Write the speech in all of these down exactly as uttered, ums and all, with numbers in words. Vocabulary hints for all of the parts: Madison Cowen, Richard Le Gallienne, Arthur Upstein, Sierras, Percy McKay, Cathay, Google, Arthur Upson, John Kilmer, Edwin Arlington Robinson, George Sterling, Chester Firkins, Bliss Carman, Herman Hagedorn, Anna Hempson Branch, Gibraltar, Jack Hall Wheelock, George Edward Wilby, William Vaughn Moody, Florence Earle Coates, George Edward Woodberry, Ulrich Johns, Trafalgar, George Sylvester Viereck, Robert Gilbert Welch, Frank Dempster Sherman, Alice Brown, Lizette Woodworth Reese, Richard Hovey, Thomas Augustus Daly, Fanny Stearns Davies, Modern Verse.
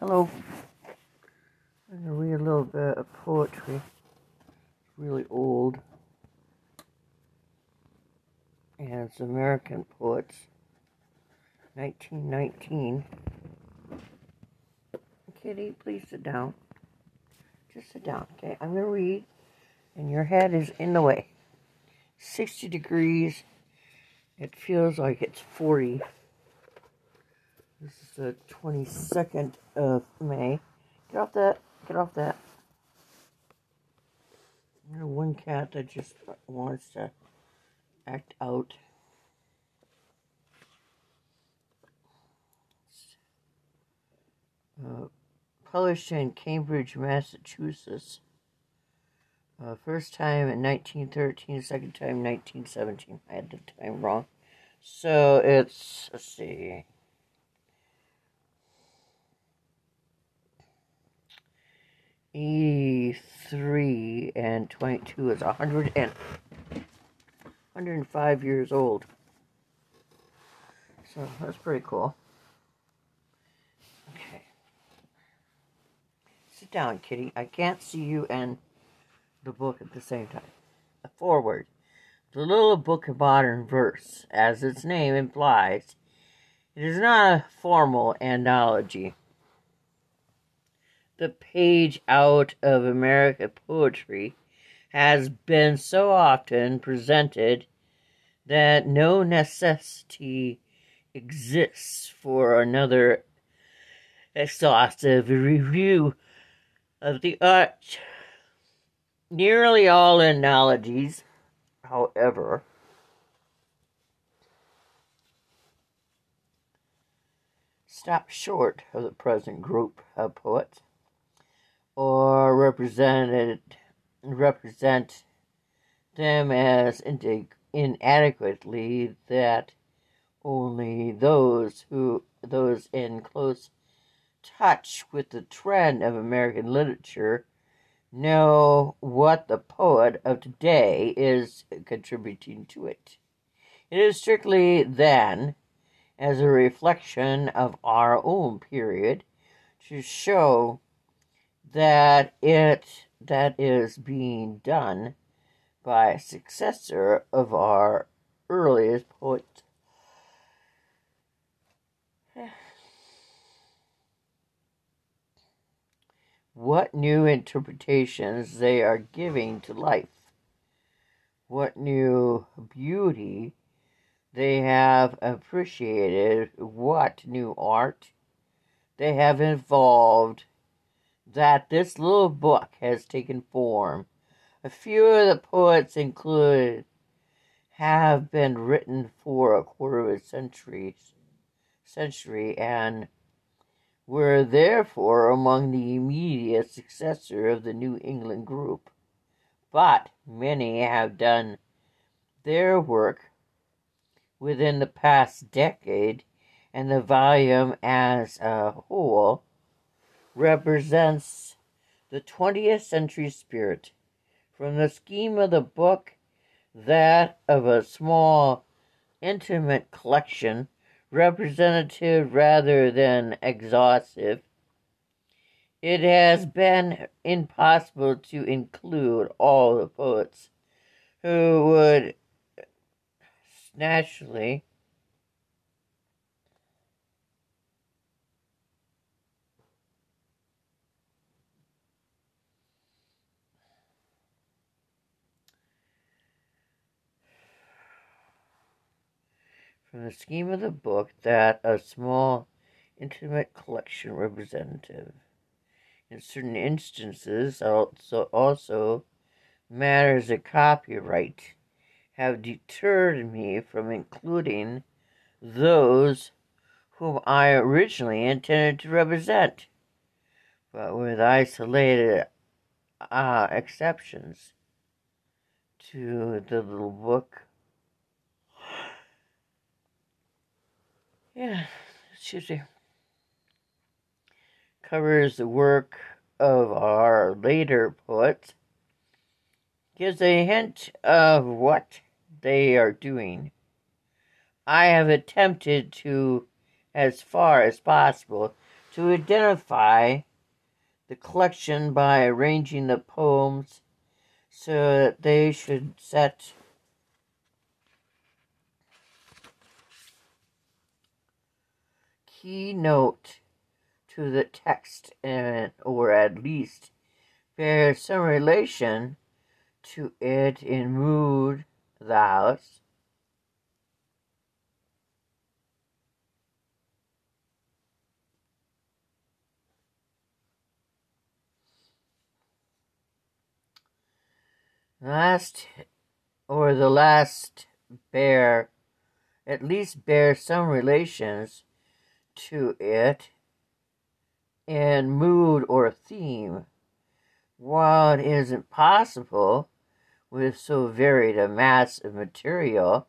Hello. I'm going to read a little bit of poetry. It's really old. And it's American poets. nineteen nineteen. Kitty, please sit down. Just sit down, okay? I'm going to read, and your head is in the way. sixty degrees. It feels like it's forty. This is the twenty-second of May. Get off that. Get off that. There's one cat that just wants to act out. Uh, published in Cambridge, Massachusetts. Uh, first time in nineteen thirteen, second time nineteen seventeen. I had the time wrong. So it's, let's see. eighty-three and twenty-two is one hundred and one hundred five years old. So that's pretty cool. Okay. Sit down, kitty. I can't see you and the book at the same time. A foreword. The little book of modern verse, as its name implies, it is not a formal anthology. The page out of American poetry has been so often presented that no necessity exists for another exhaustive review of the art. Nearly all analogies, however, stop short of the present group of poets, or represented, represent them as inadequately that only those who those in close touch with the trend of American literature know what the poet of today is contributing to it. It is strictly, then, as a reflection of our own period, to show that it that is being done by a successor of our earliest poet. What new interpretations they are giving to life. What new beauty they have appreciated. What new art they have evolved. That this little book has taken form. A few of the poets included have been written for a quarter of a century, century and were therefore among the immediate successor of the New England group, but many have done their work within the past decade, and the volume as a whole represents the twentieth century spirit, from the scheme of the book, that of a small, intimate collection, representative rather than exhaustive. It has been impossible to include all the poets who would naturally from the scheme of the book, that a small, intimate collection representative. In certain instances, also, also matters of copyright have deterred me from including those whom I originally intended to represent, but with isolated uh, exceptions to the little book. Yeah, excuse me. Covers the work of our later poets. Gives a hint of what they are doing. I have attempted to, as far as possible, to identify the collection by arranging the poems so that they should set keynote to the text and, or at least bear some relation to it in mood, the house, last or the last bear at least bear some relations to it in mood or theme. While it isn't possible with so varied a mass of material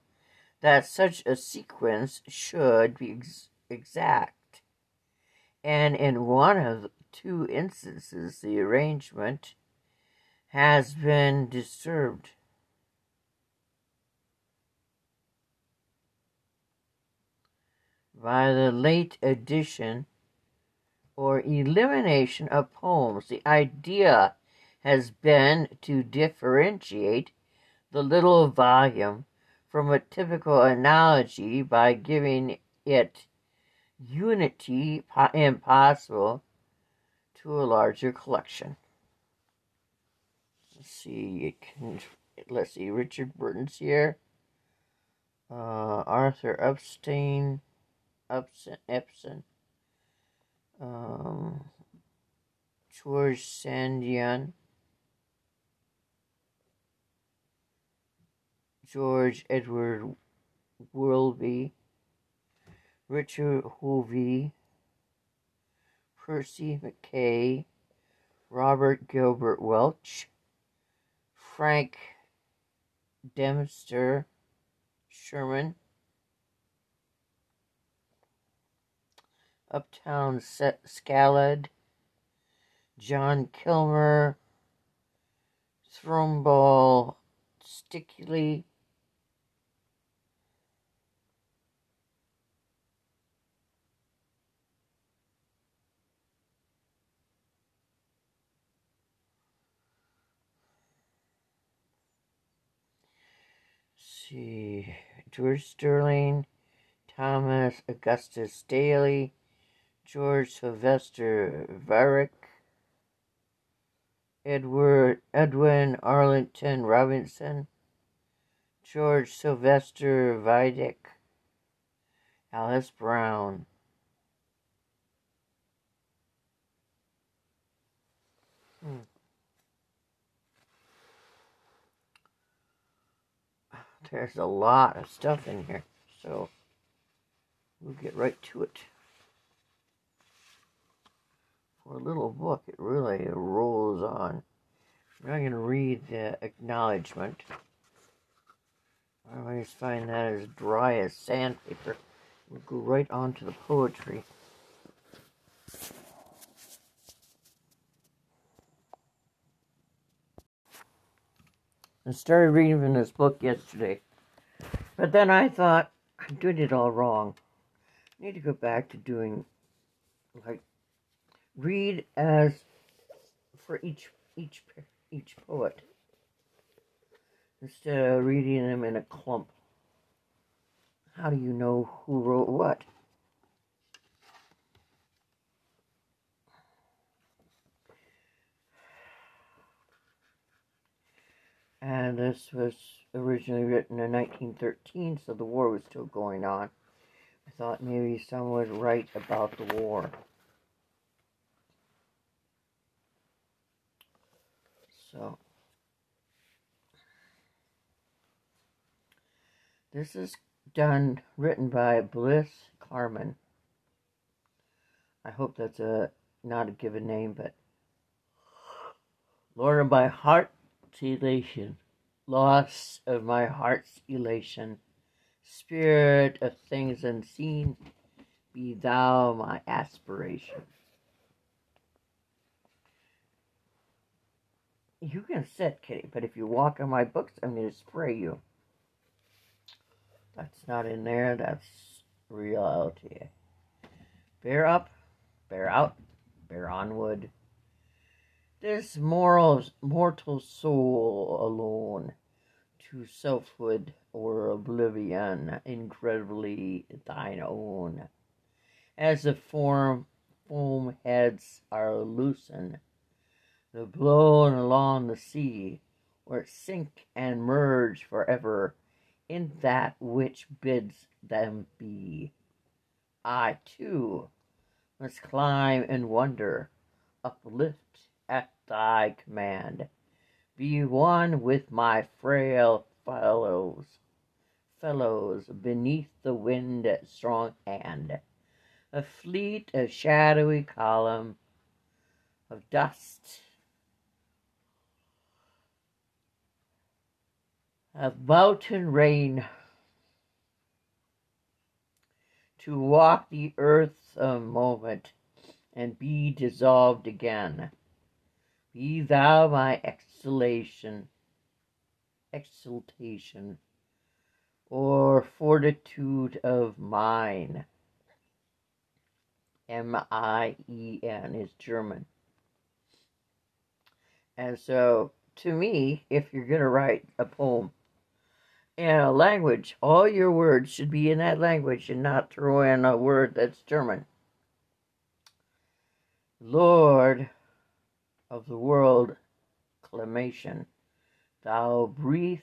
that such a sequence should be ex exact, and in one of the two instances the arrangement has been disturbed. By the late addition or elimination of poems, the idea has been to differentiate the little volume from a typical analogy by giving it unity impossible to a larger collection. Let's see, let's see, Richard Burton's here, uh, Arthur Upstein, Upson, Upson, um, George Sandian, George Edward Wilby, Richard Hovey, Percy McKay, Robert Gilbert Welch, Frank Dempster Sherman, Uptown Scallad, John Kilmer, Thrumball Stickley, see, George Sterling, Thomas Augustus Daly, George Sylvester Viereck, Edward Edwin Arlington Robinson, George Sylvester Viereck, Alice Brown. Hmm. There's a lot of stuff in here, so we'll get right to it. For a little book, it really rolls on. I'm not going to read the acknowledgement. I always find that as dry as sandpaper. We'll go right on to the poetry. I started reading from this book yesterday, but then I thought, I'm doing it all wrong. I need to go back to doing, like, read as for each, each, each poet, instead of reading them in a clump. How do you know who wrote what? And this was originally written in nineteen thirteen, so the war was still going on. I thought maybe someone would write about the war. So, this is done, written by Bliss Carman. I hope that's a not a given name, but Lord of my heart. Elation, loss of my heart's elation, spirit of things unseen, be thou my aspiration. You can sit, Kitty, but if you walk on my books, I'm going to spray you. That's not in there, that's reality. Bear up, bear out. onward. This moral, mortal soul alone to selfhood or oblivion, incredibly thine own, as the form foam heads are loosened, the blown along the sea, or sink and merge forever in that which bids them be. I, too, must climb in wonder, uplift at thy command, be one with my frail fellows, fellows beneath the wind strong hand, a fleet of shadowy column of dust, of mountain rain, to walk the earth a moment and be dissolved again. Be thou my exhalation, exultation, or fortitude of mine. M I E N is German. And so, to me, if you're going to write a poem in a language, all your words should be in that language and not throw in a word that's German. Lord of the world, clamation, thou breathe,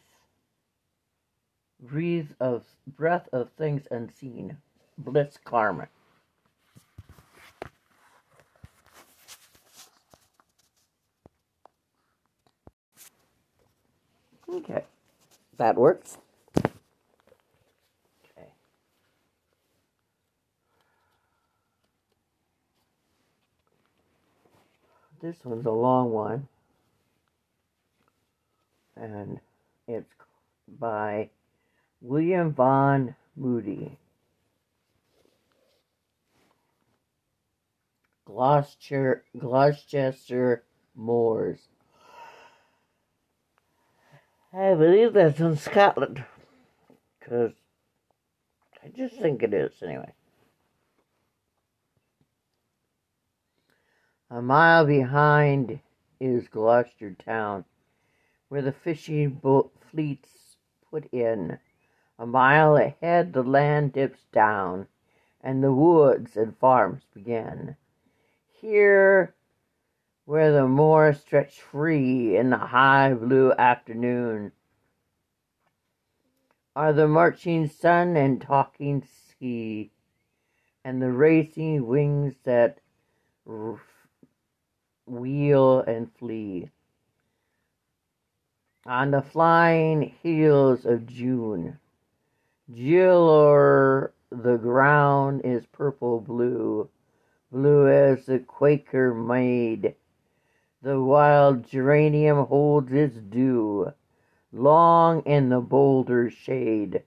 breathe of breath of things unseen. Bliss Carman. Okay, that works. This one's a long one, and it's by William Vaughn Moody. Gloucester, Gloucester Moors. I believe that's in Scotland, because I just think it is, anyway. A mile behind is Gloucester town, where the fishing boat fleets put in. A mile ahead the land dips down, and the woods and farms begin. Here, where the moors stretch free in the high blue afternoon, are the marching sun and talking sea, and the racing wings that r- wheel and flee. On the flying heels of June, Jill o'er the ground is purple blue, blue as the Quaker maid. The wild geranium holds its dew, long in the boulder shade.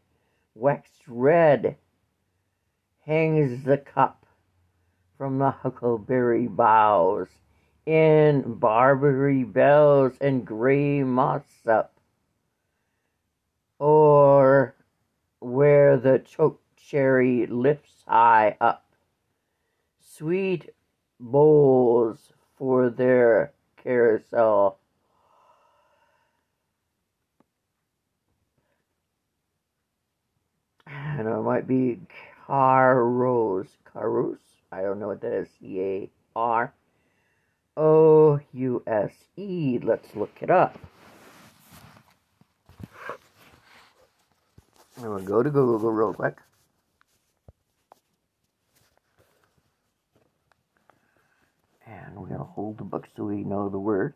Waxed red hangs the cup from the huckleberry boughs, in barberry bells and grey moss-up, or where the choke cherry lifts high up, sweet bowls for their carousel, and it might be carros, carus, I don't know what that is, C A R O U S E. Let's look it up. I'm going to go to Google real quick. And we're going to hold the book so we know the word.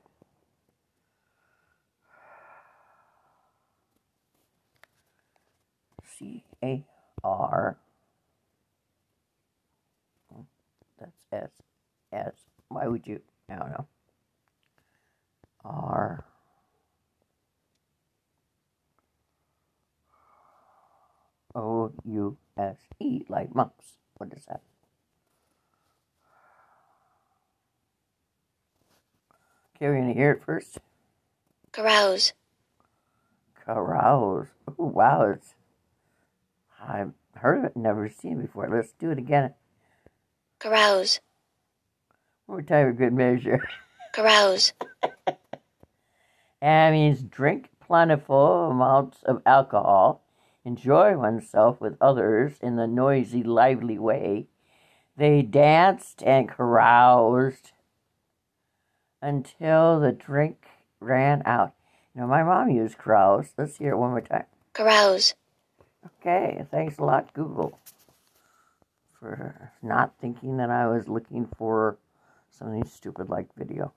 C A R. That's S. S. Why would you? I don't know. R. O. U. S. E. Like monks. What is that? Okay, we're going to hear it first. Carouse. Carouse. Oh, wow. It's, I've heard of it, never seen it before. Let's do it again. Carouse. What would type of good measure? Carouse. And means drink plentiful amounts of alcohol, enjoy oneself with others in the noisy, lively way. They danced and caroused until the drink ran out. You know, my mom used carouse. Let's hear it one more time. Carouse. Okay, thanks a lot, Google, for not thinking that I was looking for something stupid like video.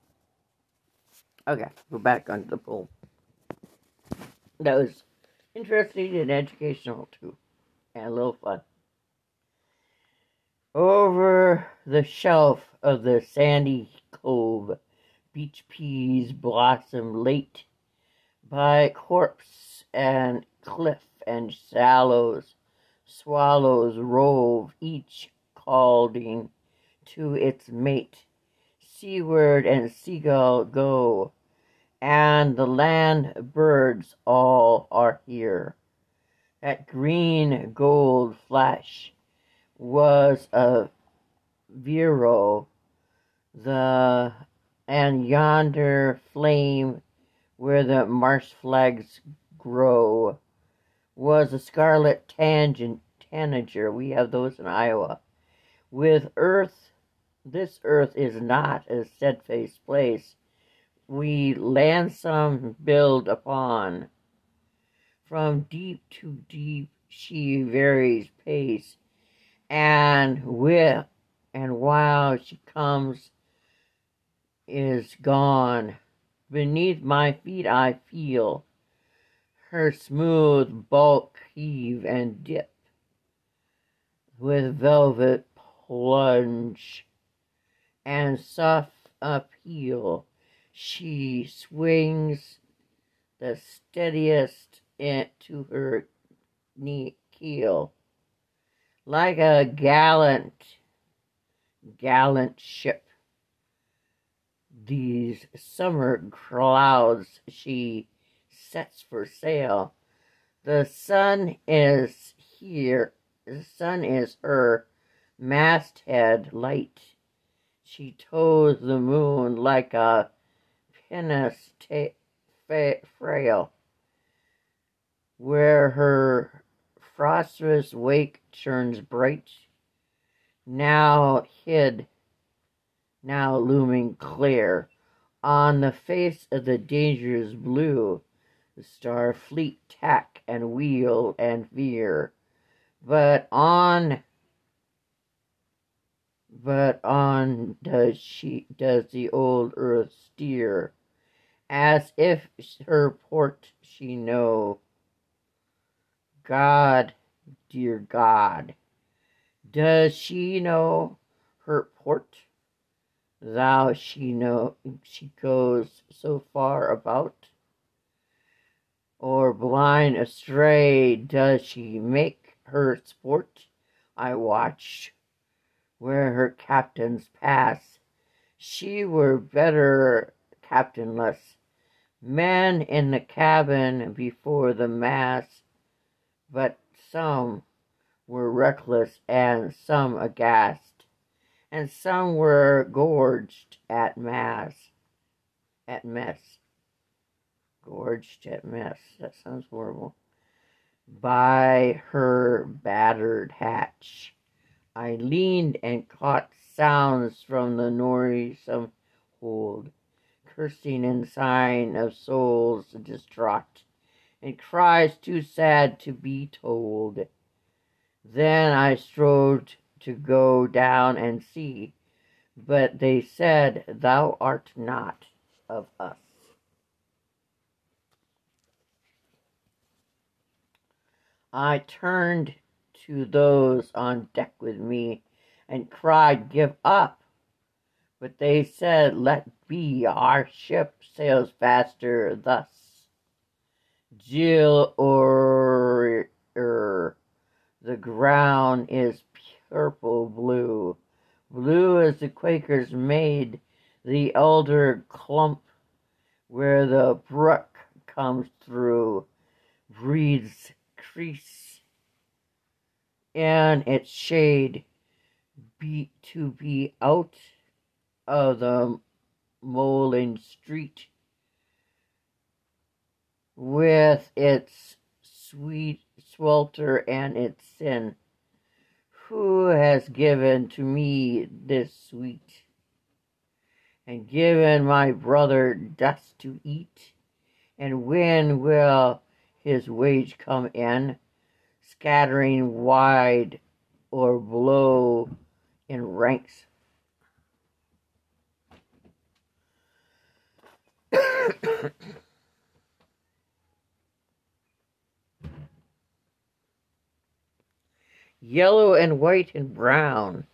Okay, we're back onto the poll. That was interesting and educational, too, and a little fun. Over the shelf of the sandy cove, beach peas blossom late by corpse and cliff and shallows. Swallows rove, each calling to its mate. Seaward and seagull go, and the land birds all are here. That green gold flash was a vero, the and yonder flame where the marsh flags grow was a scarlet tangent tanager. We have those in Iowa. With earth, this earth is not a steadfast place. We landsome build upon. From deep to deep she varies pace, and with and while she comes is gone. Beneath my feet I feel her smooth bulk heave and dip with velvet plunge and soft upheaval. She swings the steadiest to her knee keel, like a gallant, gallant ship. These summer clouds she sets for sail. The sun is here. The sun is her masthead light. She tows the moon like a pinnace ta- fa- frail, where her frostless wake turns bright, now hid, now looming clear. On the face of the dangerous blue, the star fleet tack and wheel and veer, but on, but on does she, does the old earth steer, as if her port she know. God, dear God, does she know her port? Thou she know she goes so far about, or blind astray does she make her sport? I watch where her captains pass. She were better captainless. Men in the cabin before the mast, but some were reckless and some aghast, and some were gorged at mass, at mess. Gorged at mess, that sounds horrible. By her battered hatch, I leaned and caught sounds from the noisome hold, cursing and sighing of souls distraught, and cries too sad to be told. Then I strove to go down and see, but they said, Thou art not of us. I turned to those on deck with me and cried, Give up! But they said, Let be, our ship sails faster thus. Jill or er, the ground is purple blue, blue as the Quakers made the elder clump where the brook comes through, breathes crease in its shade, be to be out of the Moulin Street with its sweet swelter and its sin. Who has given to me this sweet, and given my brother dust to eat? And when will his wage come in, scattering wide or blow in ranks? Yellow and white and brown,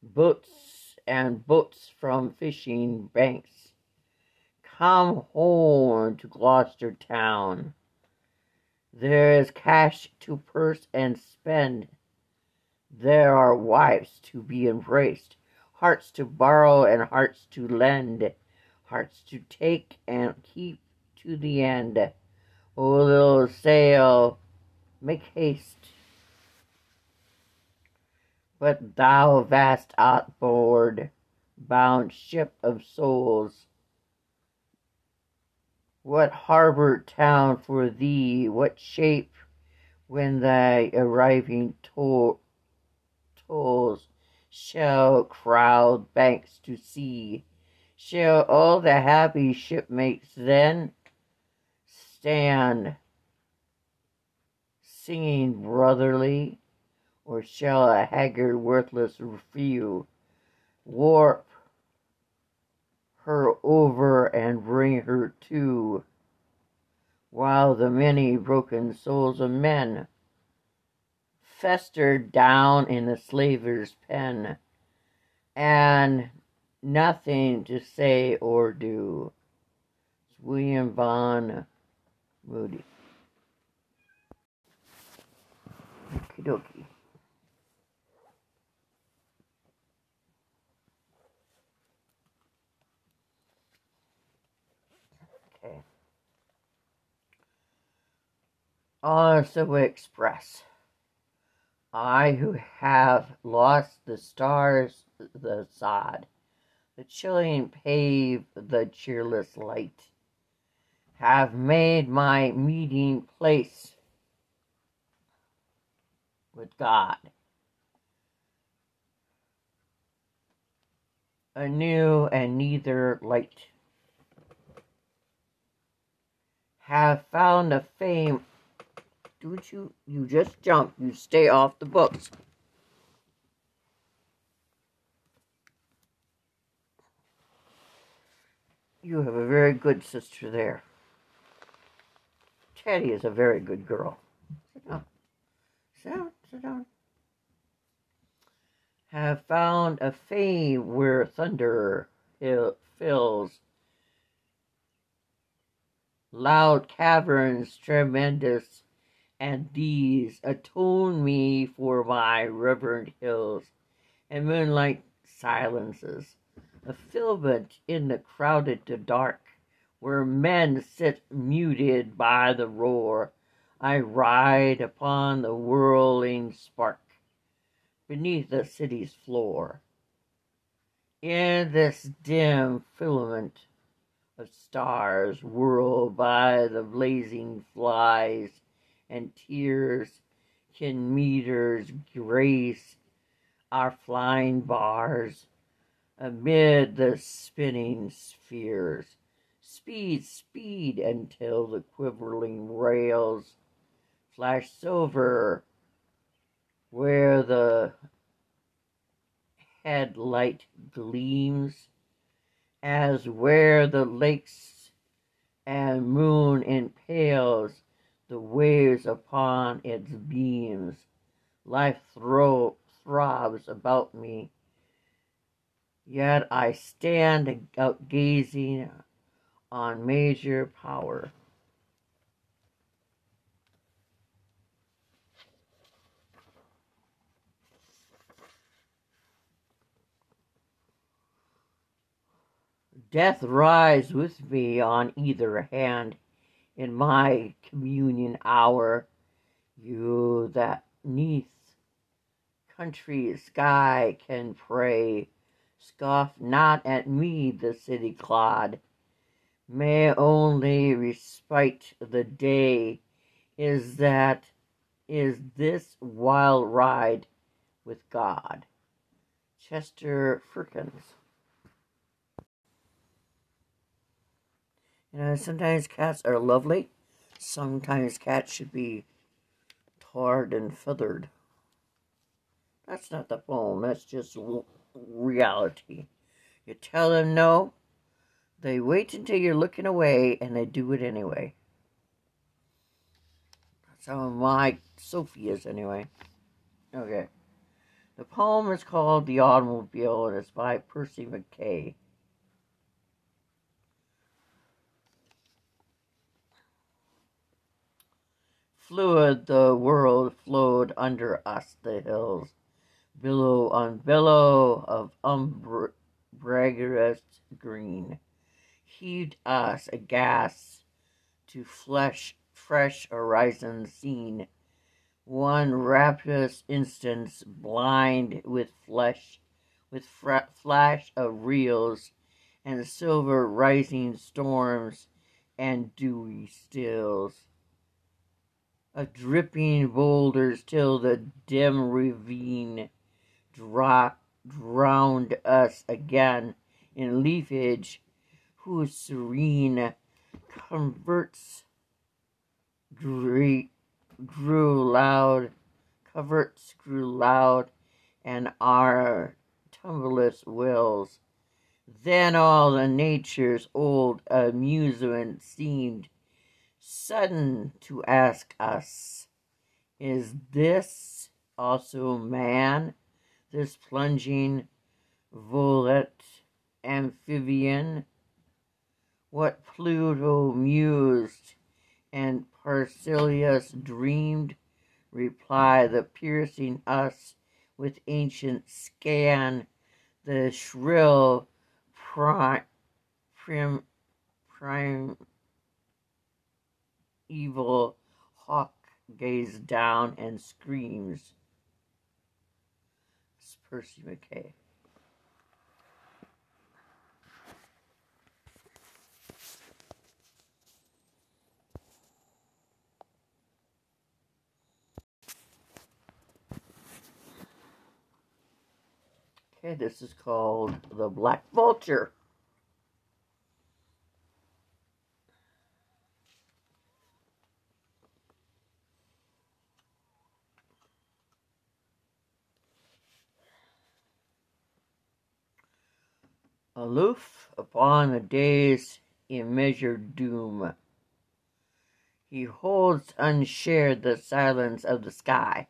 boats and boats from fishing banks, come home to Gloucester town. There is cash to purse and spend. There are wives to be embraced, hearts to borrow and hearts to lend, hearts to take and keep to the end. O little sail, make haste. But thou vast outboard bound ship of souls, what harbor town for thee, what shape when thy arriving to- tolls shall crowd banks to see? Shall all the happy shipmates then stand singing brotherly? Or shall a haggard, worthless few warp her over and bring her to, while the many broken souls of men fester down in the slaver's pen, and nothing to say or do? It's William Vaughn Moody. Okie dokie. Also express, I who have lost the stars, the sod, the chilling pave, the cheerless light, have made my meeting place with God a new and neither light, have found a fame. Don't you, you just jump, you stay off the books. You have a very good sister there. Teddy is a very good girl. Sit down. Sit down, sit down. Have found a fame where thunder fills loud caverns tremendous, and these atone me for my reverent hills and moonlight silences, a filament in the crowded to dark, where men sit muted by the roar. I ride upon the whirling spark beneath the city's floor. In this dim filament of stars whirled by the blazing flies, and tears can meters grace our flying bars amid the spinning spheres. Speed, speed, until the quivering rails flash silver where the headlight gleams, as where the lakes and moon impales the waves upon its beams. Life thro- throbs about me, yet I stand out gazing on major power. Death rides with me on either hand. In my communion hour, you that neath country sky can pray, Scoff not at me, the city clod. May only respite the day is that is this wild ride with God. Chester Firkins. You know, sometimes cats are lovely. Sometimes cats should be tarred and feathered. That's not the poem. That's just reality. You tell them no, they wait until you're looking away, and they do it anyway. That's how my Sophie is anyway. Okay. The poem is called The Automobile, and it's by Percy McKay. Fluid the world flowed under us, the hills, billow on billow of umbrageous green, heaved us aghast to flesh, fresh horizons seen. One rapturous instance, blind with flesh, with fra- flash of reels, and silver rising storms, and dewy stills, of dripping boulders till the dim ravine drop, drowned us again in leafage, whose serene converts great. Grew loud, coverts grew loud, and our tumultuous wills. Then all the nature's old amusement seemed sudden to ask us, is this also man, this plunging, volet amphibian? What Pluto mused and Perseus dreamed, reply the piercing us with ancient scan, the shrill prim, prim, prim evil hawk gazed down and screams. It's Percy McKay. Okay, this is called The Black Vulture. Aloof upon the day's immeasured doom, he holds unshared the silence of the sky.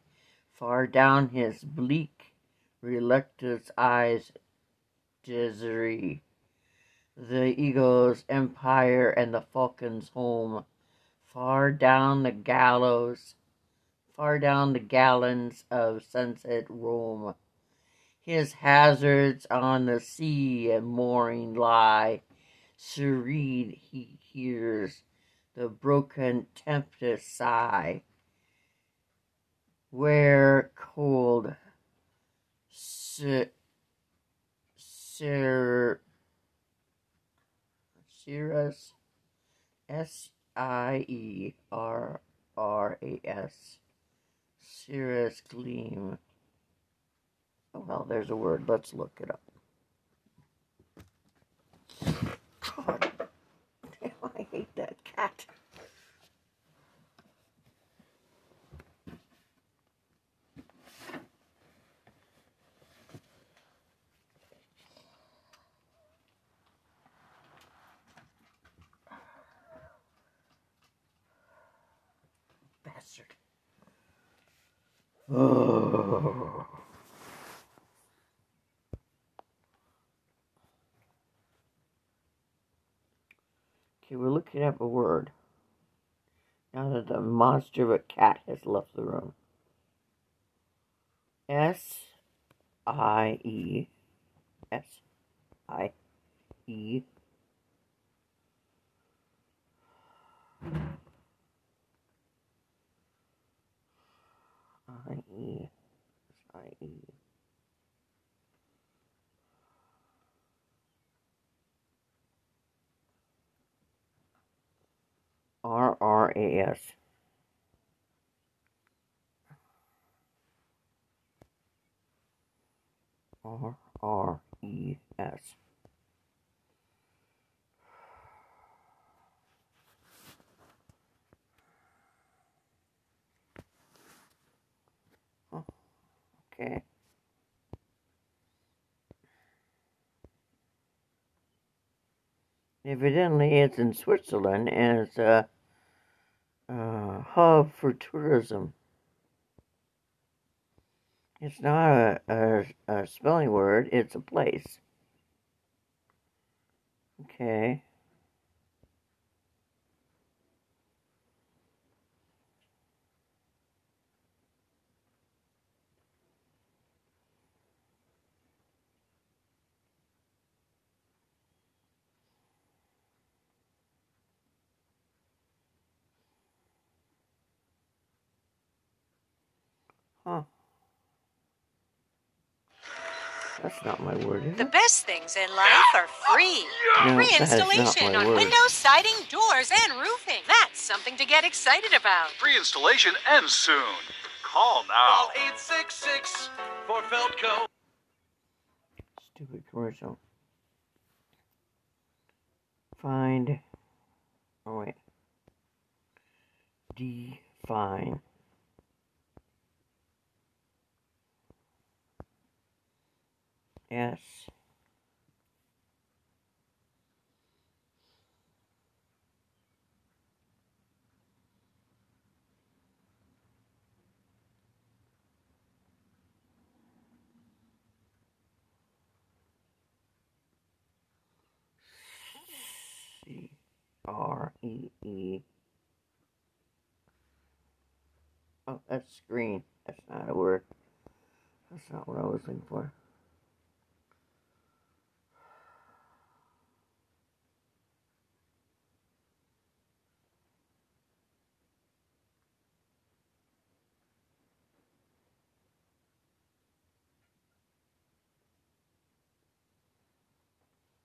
Far down his bleak reluctant eyes desire the eagle's empire and the falcon's home. Far down the gallows, far down the gallons of sunset roam. His hazards on the sea and mooring lie. Serene he hears the broken tempest sigh. Where cold Sierras, S I E R R A S, Sierras gleam. Oh, well, there's a word. Let's look it up. God damn, I hate that cat. Oh. Okay, we're looking up a word. Now that the monster of a cat has left the room. S I E. S I E. I E. I E. R R A S. R R E S. Oh, okay. Evidently, it's in Switzerland, and it's a, a hub for tourism. It's not a, a, a spelling word, it's a place. Okay. Huh. That's not my word, is it? The best things in life are free. No, free installation on word. Windows, siding, doors, and roofing. That's something to get excited about. Free installation ends soon. Call now. Call eight six six for Feltco. Stupid commercial. Find. Oh, wait. Define. Yes. C R E E. Oh, that's screen. That's not a word. That's not what I was looking for.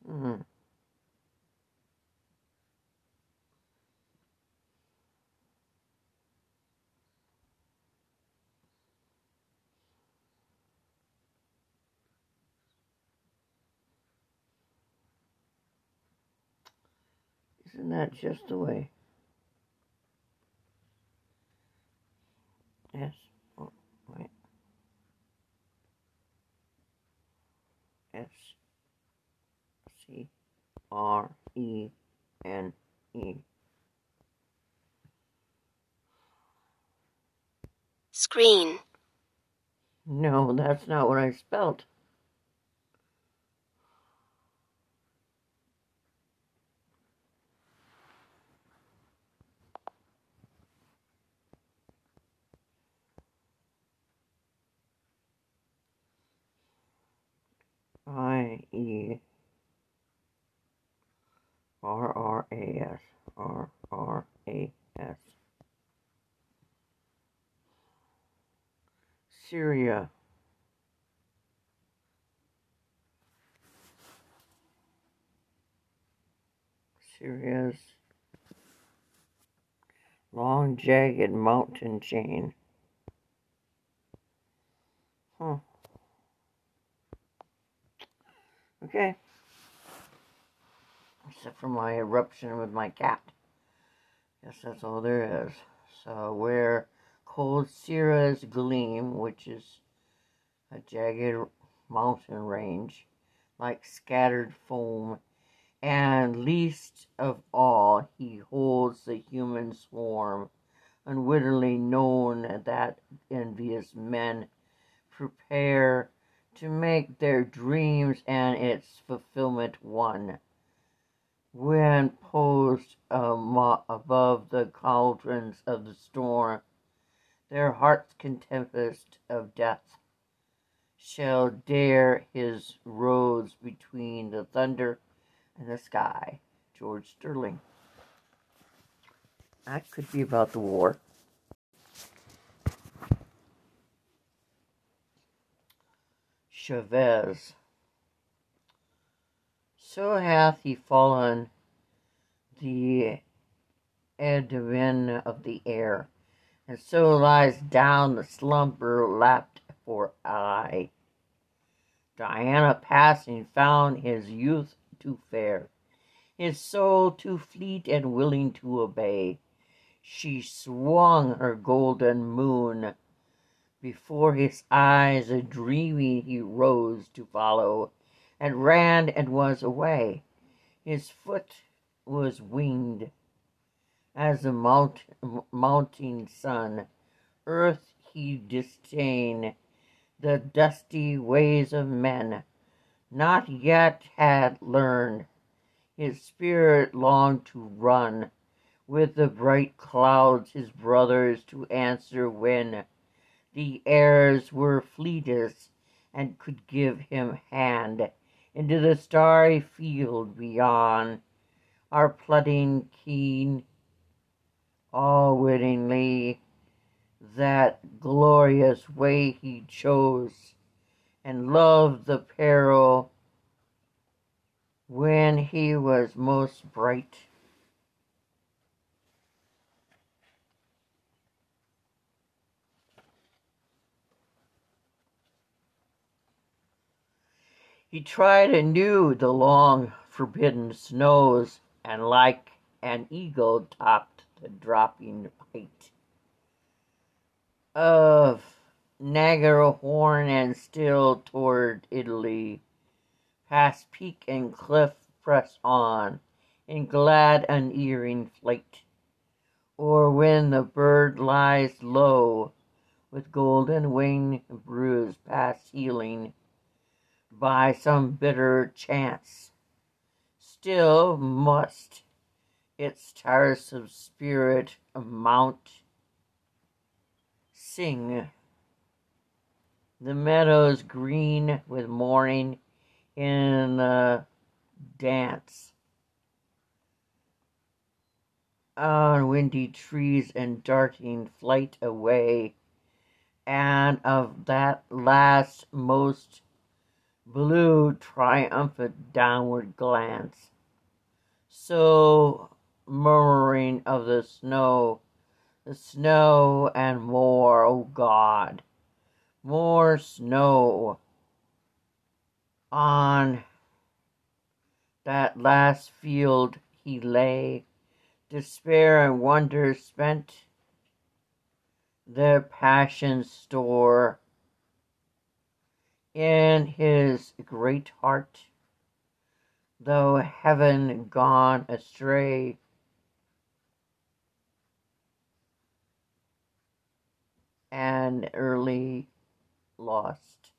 Mm-hmm. Isn't that just the way? Yes. Oh, wait. Yes. R E N E. Screen. No, that's not what I spelled. I E R R A S, R R A S. Syria. Syria's long, jagged mountain chain. Huh. Okay. Except for my eruption with my cat. Yes, that's all there is. So where cold Sierras gleam, which is a jagged mountain range, like scattered foam, and least of all he holds the human swarm, unwittingly known that envious men prepare to make their dreams and its fulfillment one. When posed um, above the cauldrons of the storm, their hearts in tempest of death shall dare his roads between the thunder and the sky. George Sterling. That could be about the war. Chavez. So hath he fallen, the Edwin of the air, and so lies down the slumber lapped for aye. Diana passing found his youth too fair, his soul too fleet and willing to obey. She swung her golden moon before his eyes, a dreamy he rose to follow, and ran and was away. His foot was winged as the mount, mounting sun. Earth he disdained, the dusty ways of men, not yet had learned. His spirit longed to run with the bright clouds, his brothers to answer when the airs were fleetest, and could give him hand into the starry field beyond. Our plodding keen, all wittingly, that glorious way he chose, and loved the peril when he was most bright. He tried anew the long forbidden snows, and like an eagle topped the dropping height of Niagara horn, and still toward Italy, past peak and cliff press on, in glad unerring flight. Or when the bird lies low, with golden wing bruised past healing, by some bitter chance, still must its tiresome spirit mount, sing the meadows green with morning in the dance on windy trees and darting flight away, and of that last most blue triumphant downward glance, so murmuring of the snow, the snow and more, O God, more snow on that last field he lay, despair and wonder spent their passion's store in his great heart, though heaven gone astray. And early lost.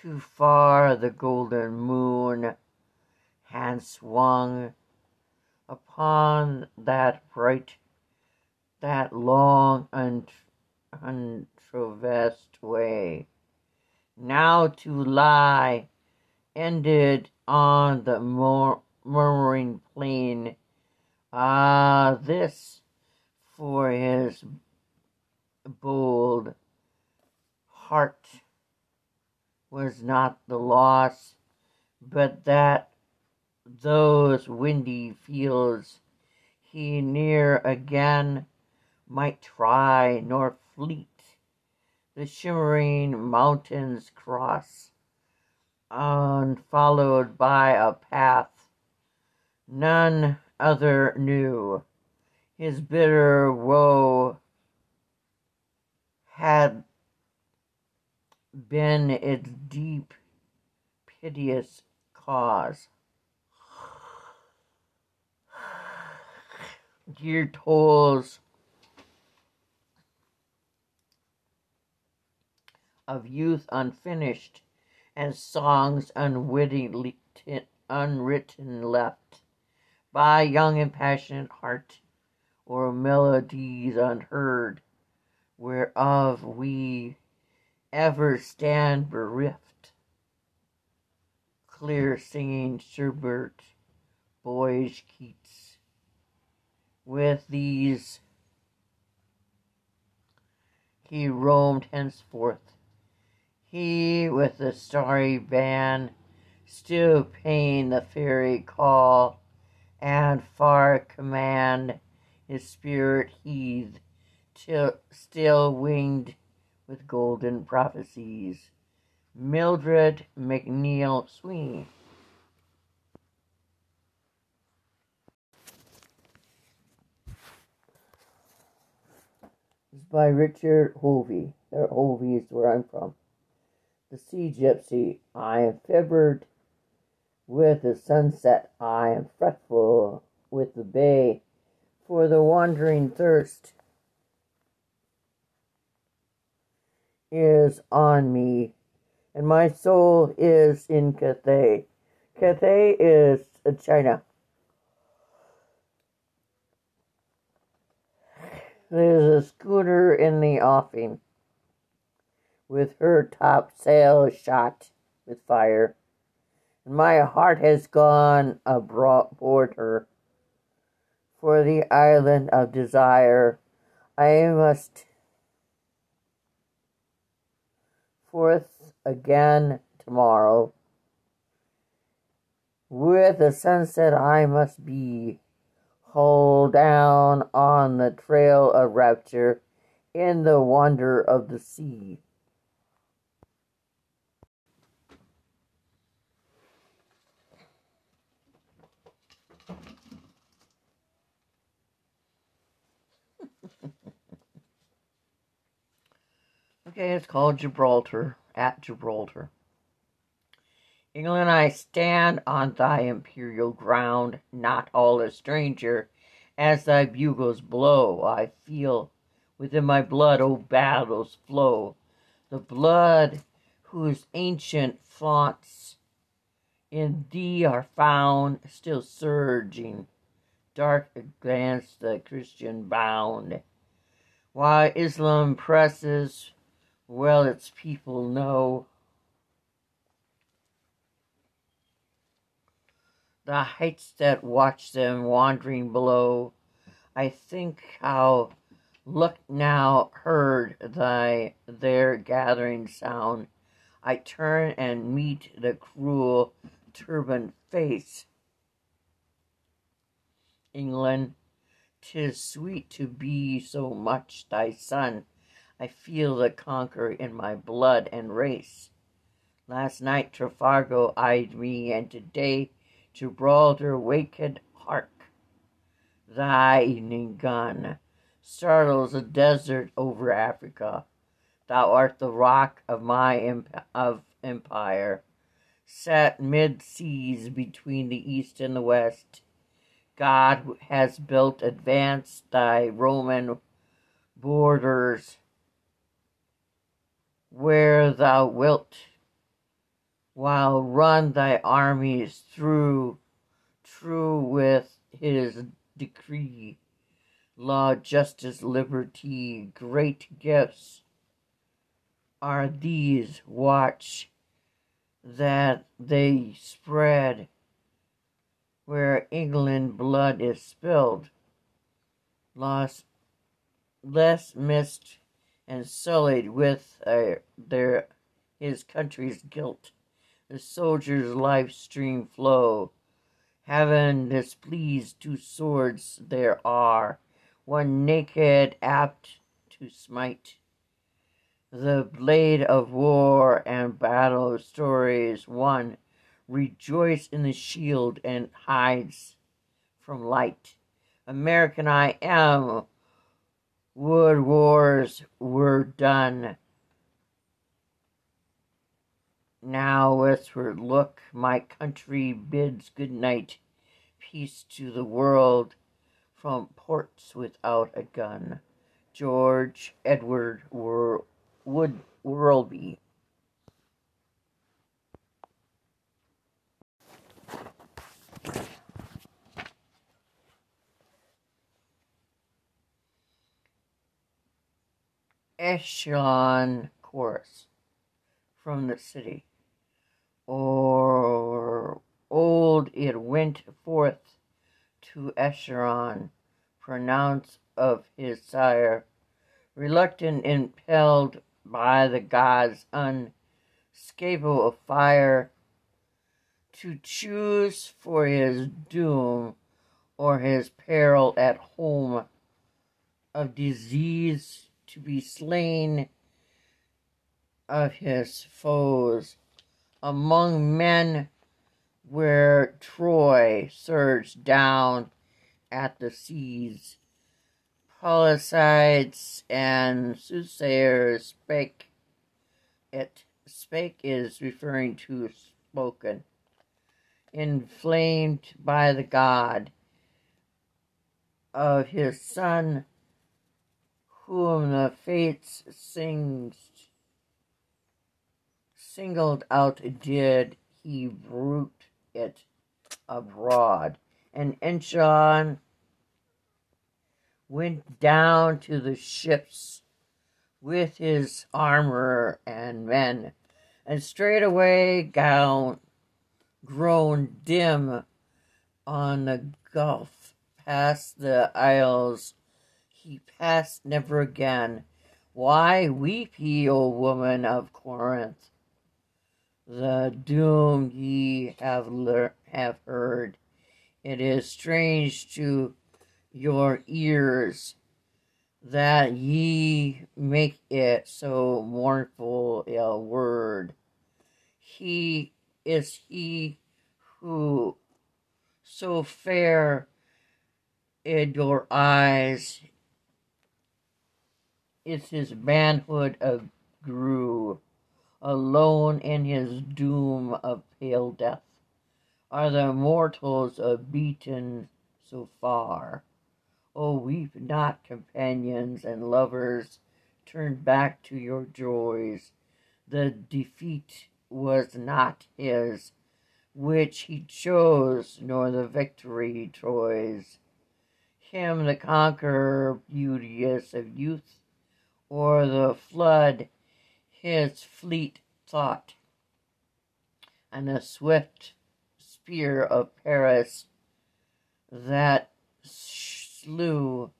Too far the golden moon hand swung upon that bright, that long unt- untraversed way. Now to lie ended on the mur- murmuring plain. Ah, this for his bold heart was not the loss, but that those windy fields he ne'er again might try, nor fleet the shimmering mountains cross, unfollowed by a path none other knew. His bitter woe had been its deep, piteous cause. Dear tolls of youth unfinished, and songs unwittingly t- unwritten left by young and passionate heart, or melodies unheard, whereof we ever stand bereft. Clear singing Schubert, boyish Keats, with these he roamed henceforth, he with the starry band, still paying the fairy call, and far command his spirit heath, till still winged with golden prophecies. Mildred McNeil Sweeney. It's by Richard Hovey. Their Hovey is where I'm from. The Sea Gypsy. I am fevered with the sunset. I am fretful with the bay for the wandering thirst is on me, and my soul is in Cathay. Cathay is China. There's a schooner in the offing, with her topsail shot with fire, and my heart has gone aboard her. For the island of desire, I must forth again tomorrow. With the sunset I must be, hull down on the trail of rapture, in the wonder of the sea. Okay, it's called Gibraltar, at Gibraltar. England, I stand on thy imperial ground, not all a stranger. As thy bugles blow, I feel within my blood, O battles flow, the blood whose ancient fonts in thee are found, still surging, dark against the Christian bound. While Islam presses, well, its people know the heights that watch them wandering below. I think how Lucknow heard thy their gathering sound. I turn and meet the cruel turbaned face. England, 'tis sweet to be so much thy son. I feel the conqueror in my blood and race. Last night Trafalgar eyed me, and today Gibraltar wakened. Hark! Thy evening gun startles the desert over Africa. Thou art the rock of my imp- of empire, set mid-seas between the east and the west. God has built advanced thy Roman borders, where thou wilt, while run thy armies through, true with his decree, law, justice, liberty, great gifts are these, watch that they spread, where England blood is spilled, lost, less missed, and sullied with uh, their his country's guilt, the soldier's life stream flow. Heaven displeased, two swords there are, one naked, apt to smite. The blade of war and battle stories one, rejoice in the shield and hides from light. American I am, would wars were done. Now westward look, my country bids good night. Peace to the world from ports without a gun. George Edward Woodberry. Echelon chorus from the city. Or old it went forth to Echelon, pronounce of his sire, reluctant, impelled by the gods unscapable of fire, to choose for his doom or his peril at home, of disease to be slain, of his foes, among men where Troy surged down at the seas. Policides and soothsayers spake it. Spake is referring to spoken. Inflamed by the God of his son, whom the fates sings, singled out did he root it abroad. And Enchon went down to the ships with his armorer and men, and straightway gown grown dim on the gulf, past the isles he passed never again. Why weep ye, O woman of Corinth, the doom ye have lear- have heard? It is strange to your ears that ye make it so mournful a word. He is he who so fair in your eyes is his manhood agrew, alone in his doom of pale death. Are the mortals beaten so far? O weep not, companions and lovers, turn back to your joys. The defeat was not his, which he chose, nor the victory Troy's. Him the conqueror beauteous of youth, or the flood his fleet thought, and the swift spear of Paris that slew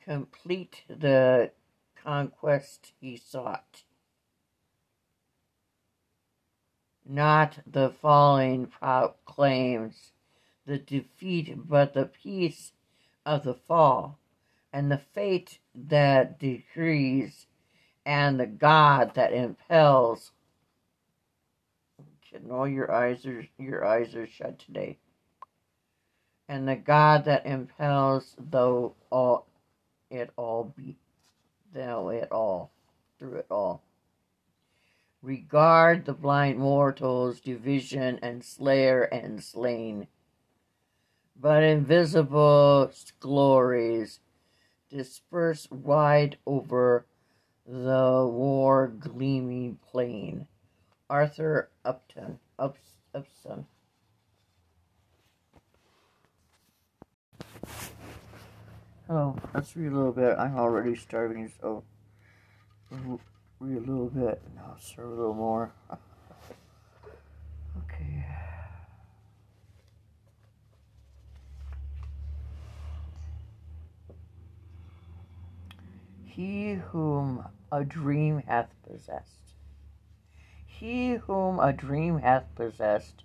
complete the conquest he sought. Not the falling proclaims the defeat, but the peace of the fall, and the fate that decrees, and the God that impels. And all your eyes are your eyes are shut today. And the God that impels, though all it all be, though it all, through it all. Regard the blind mortal's division and slayer and slain. But invisible glories disperse wide over the war gleaming plain. Arthur Upton, Ups, Upson. Hello, let's read a little bit. I'm already starving, so we'll read a little bit. And I'll serve a little more. Okay. He whom a dream hath possessed. He whom a dream hath possessed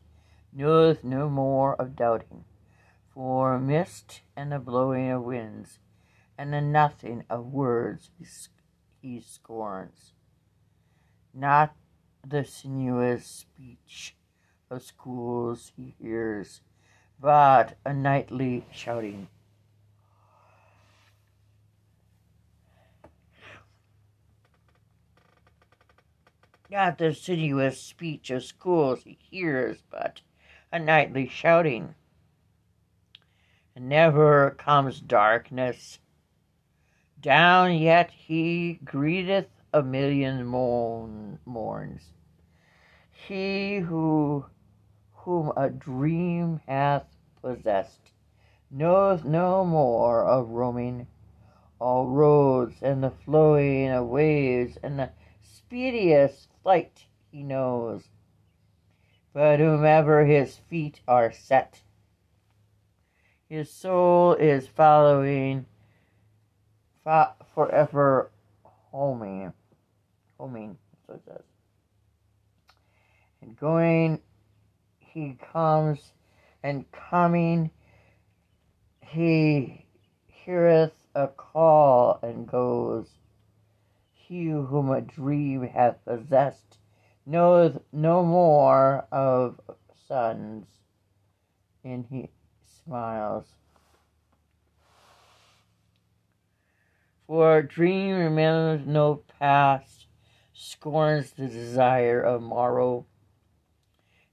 knoweth no more of doubting, for mist and the blowing of winds, and the nothing of words he scorns, not the sinuous speech of schools he hears, but a nightly shouting. Not the sinuous speech of schools he hears, but a nightly shouting. Never comes darkness. Down yet he greeteth a million moan, mourns. He who whom a dream hath possessed knoweth no more of roaming, all roads and the flowing of waves and the speediest flight he knows, but whomever his feet are set, his soul is following, fo- forever homing, homing, so it says. And going, he comes, and coming, he heareth a call and goes. He whom a dream hath possessed knoweth no more of sons, and he smiles. For a dream remembers no past, scorns the desire of morrow,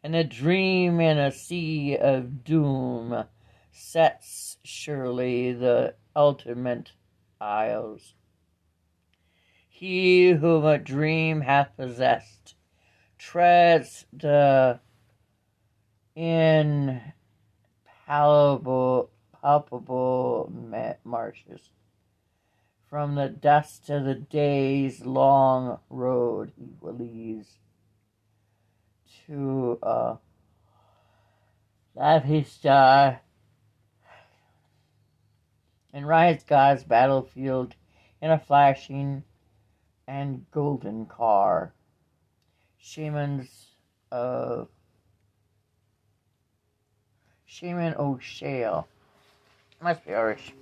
and a dream in a sea of doom sets surely the ultimate isles. He whom a dream hath possessed treads the impalpable palpable marshes. From the dust of the day's long road he leaves to uh, that he star and rides God's battlefield in a flashing and golden car. Shamans of Shaman O'Shale. Must be Irish.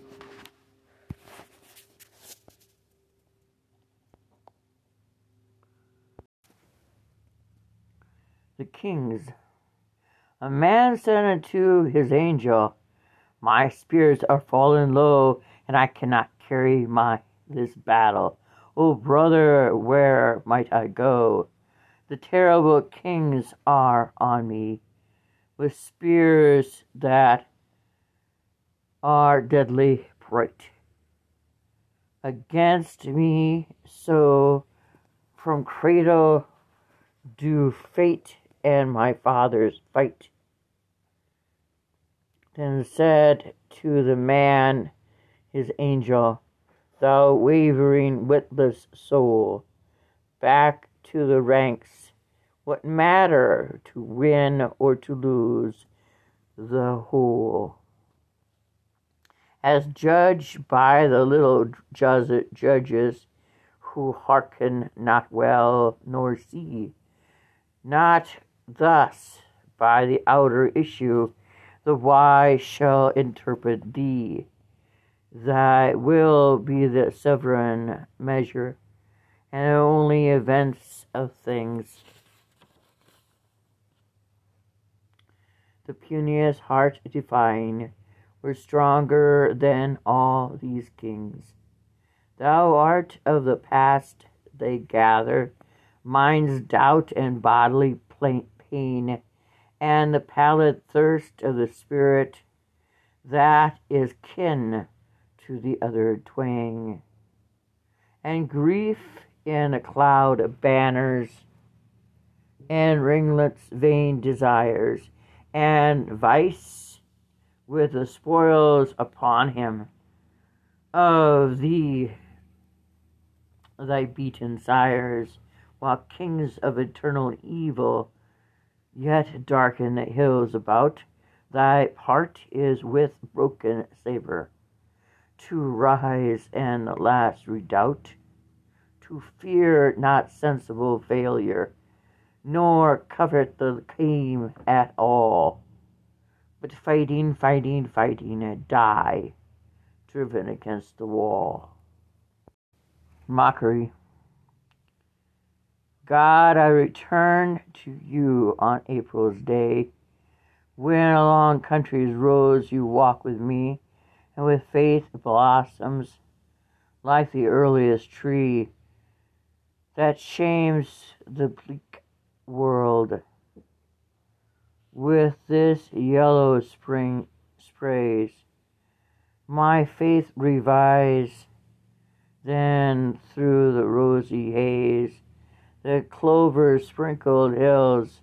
The Kings. A man said unto his angel, My spirits are fallen low, and I cannot carry my this battle. O brother, where might I go? The terrible kings are on me, with spears that are deadly bright. Against me, so from cradle do fate and my fathers fight. Then said to the man his angel, Thou wavering, witless soul, back to the ranks. What matter to win or to lose the whole? As judged by the little judges who hearken not well nor see, not thus by the outer issue the wise shall interpret thee. Thy will be the sovereign measure, and only events of things. The puniest heart divine were stronger than all these kings. Thou art of the past, they gather, mind's doubt and bodily pain, and the pallid thirst of the spirit that is kin to the other twang, and grief in a cloud of banners, and ringlets vain desires, and vice with the spoils upon him of thee, thy beaten sires, while kings of eternal evil yet darken the hills about. Thy part is with broken sabre, to rise and the last redoubt, to fear not sensible failure, nor covet the claim at all, but fighting, fighting, fighting, and die, driven against the wall. Mockery. God, I return to you on April's day, when along country's roads you walk with me, and with faith blossoms like the earliest tree that shames the bleak world with this yellow spring sprays. My faith revives then through the rosy haze, the clover sprinkled hills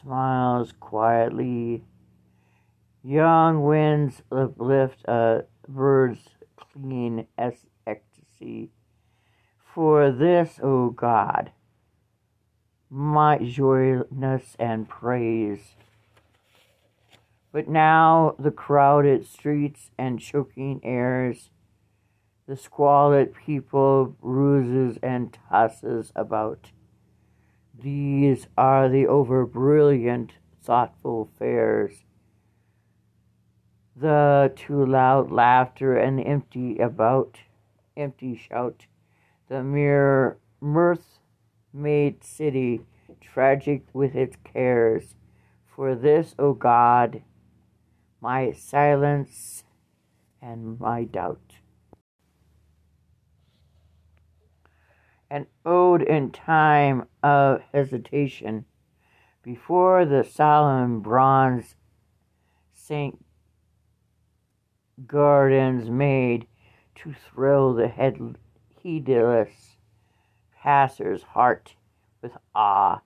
smiles quietly. Young winds uplift a bird's clean ecstasy. For this, O God, my joyousness and praise. But now the crowded streets and choking airs, the squalid people bruises and tosses about. These are the over-brilliant, thoughtful fares the too loud laughter and empty about, empty shout, the mere mirth made city tragic with its cares. For this, O God, my silence and my doubt. An ode in time of hesitation, before the solemn bronze Saint Gardens made to thrill the head- heedless passer's heart with awe,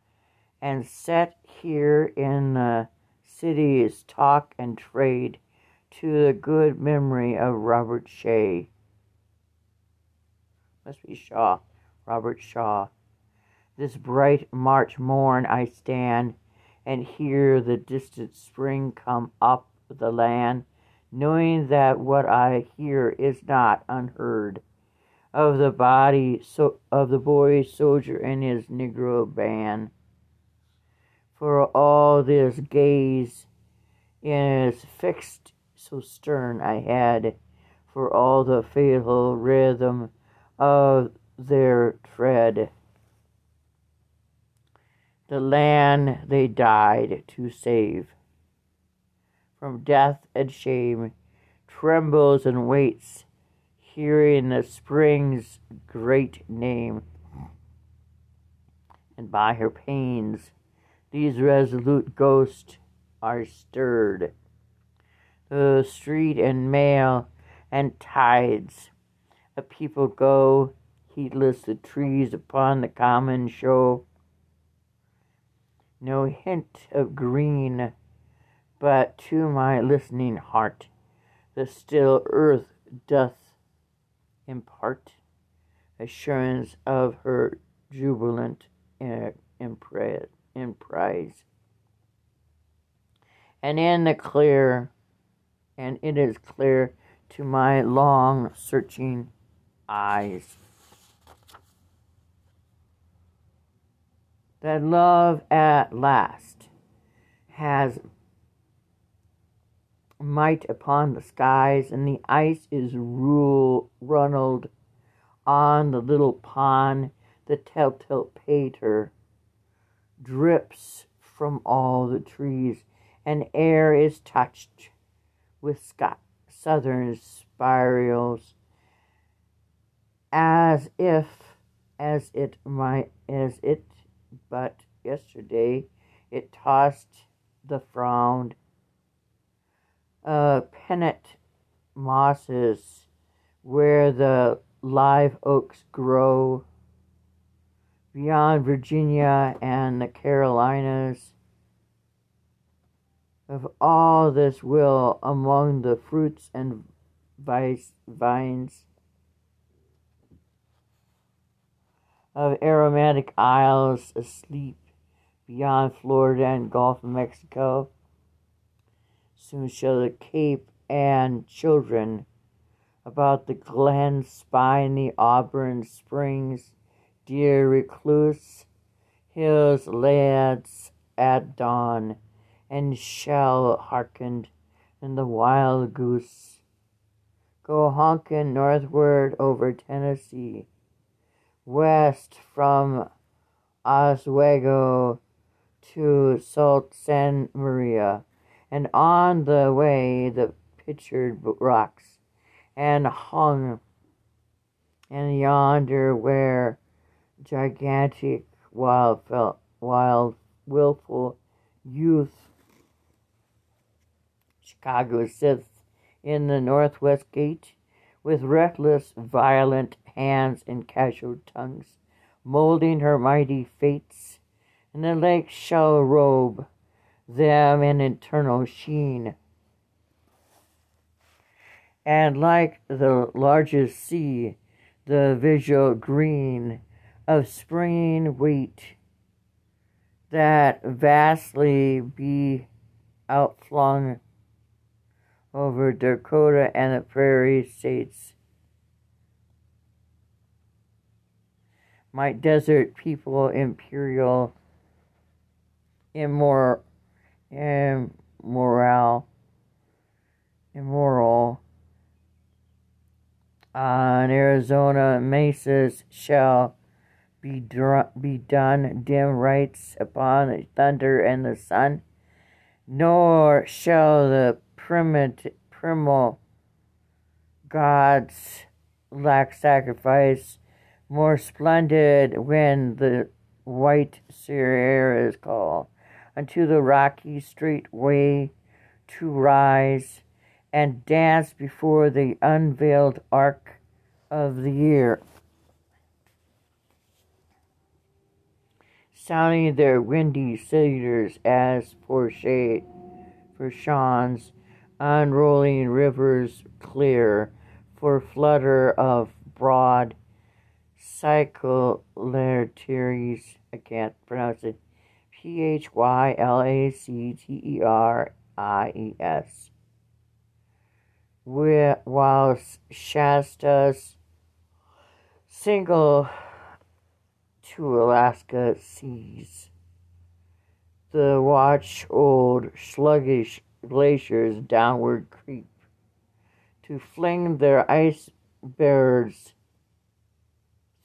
and set here in the city's talk and trade to the good memory of Robert Shea. Must be Shaw. Robert Shaw. This bright March morn I stand and hear the distant spring come up the land, knowing that what I hear is not unheard of the body so of the boy soldier and his Negro band. For all this gaze is fixed so stern I had, for all the fatal rhythm of their tread. The land they died to save from death and shame trembles and waits, hearing the spring's great name. And by her pains, these resolute ghosts are stirred. The street and mail and tides of people go, heedless the trees upon the common show. No hint of green, but to my listening heart the still earth doth impart assurance of her jubilant emprise. And in the clear, and it is clear to my long searching eyes, that love at last has might upon the skies, and the ice is rule runneled on the little pond. The telltale pater drips from all the trees, and air is touched with sky, southern spirals, as if, as it might, as it but yesterday it tossed the frown of pennant mosses where the live oaks grow beyond Virginia and the Carolinas. Of all this will among the fruits and vines of aromatic isles asleep beyond Florida and Gulf of Mexico. Soon shall the Cape and children about the glen spine the Auburn Springs, dear recluse hills lads at dawn, and shall hearken in the wild goose go honkin' northward over Tennessee, west from Oswego to Sault Ste. Maria, and on the way the pictured rocks and hung, and yonder where gigantic wild, wild willful youth Chicago sits in the northwest gate with reckless violent hands and casual tongues, molding her mighty fates, and the lakes shall robe them in eternal sheen. And like the largest sea, the visual green of springing wheat, that vastly be outflung over Dakota and the prairie states. My desert people, imperial, immor- immoral, immoral on Arizona mesas shall be dr- be done dim rites upon the thunder and the sun, nor shall the primit- primal gods lack sacrifice more splendid when the white Sierras call unto the rocky straight way to rise and dance before the unveiled ark of the year, sounding their windy cedars as for shade for Sean's unrolling rivers clear, for flutter of broad Cyclateres, I can't pronounce it, P H Y L A C T E R I E S, whilst Shasta's single to Alaska seas, the watch-old sluggish glaciers downward creep, to fling their ice-bearers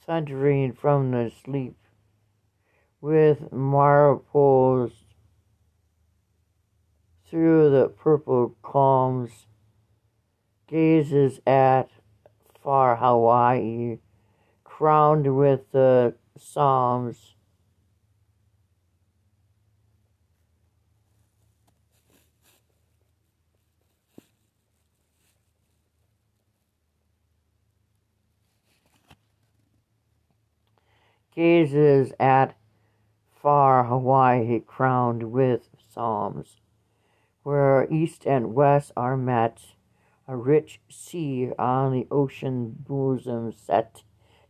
thundering from the sleep, with marbles through the purple calms, gazes at far Hawaii, crowned with the psalms, gazes at far Hawaii crowned with psalms, where east and west are met, a rich sea on the ocean bosom set,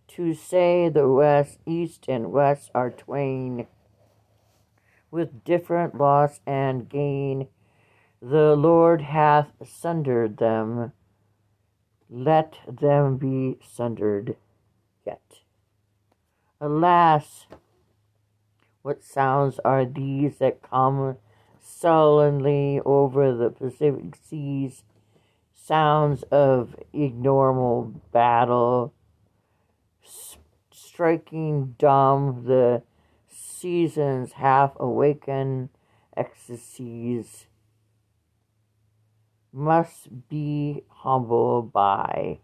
to say the west, east and west are twain, with different loss and gain, the Lord hath sundered them, let them be sundered yet. Alas, what sounds are these that come sullenly over the Pacific seas, sounds of ignoble battle, s- striking dumb the season's half-awakened ecstasies, must be humbled by.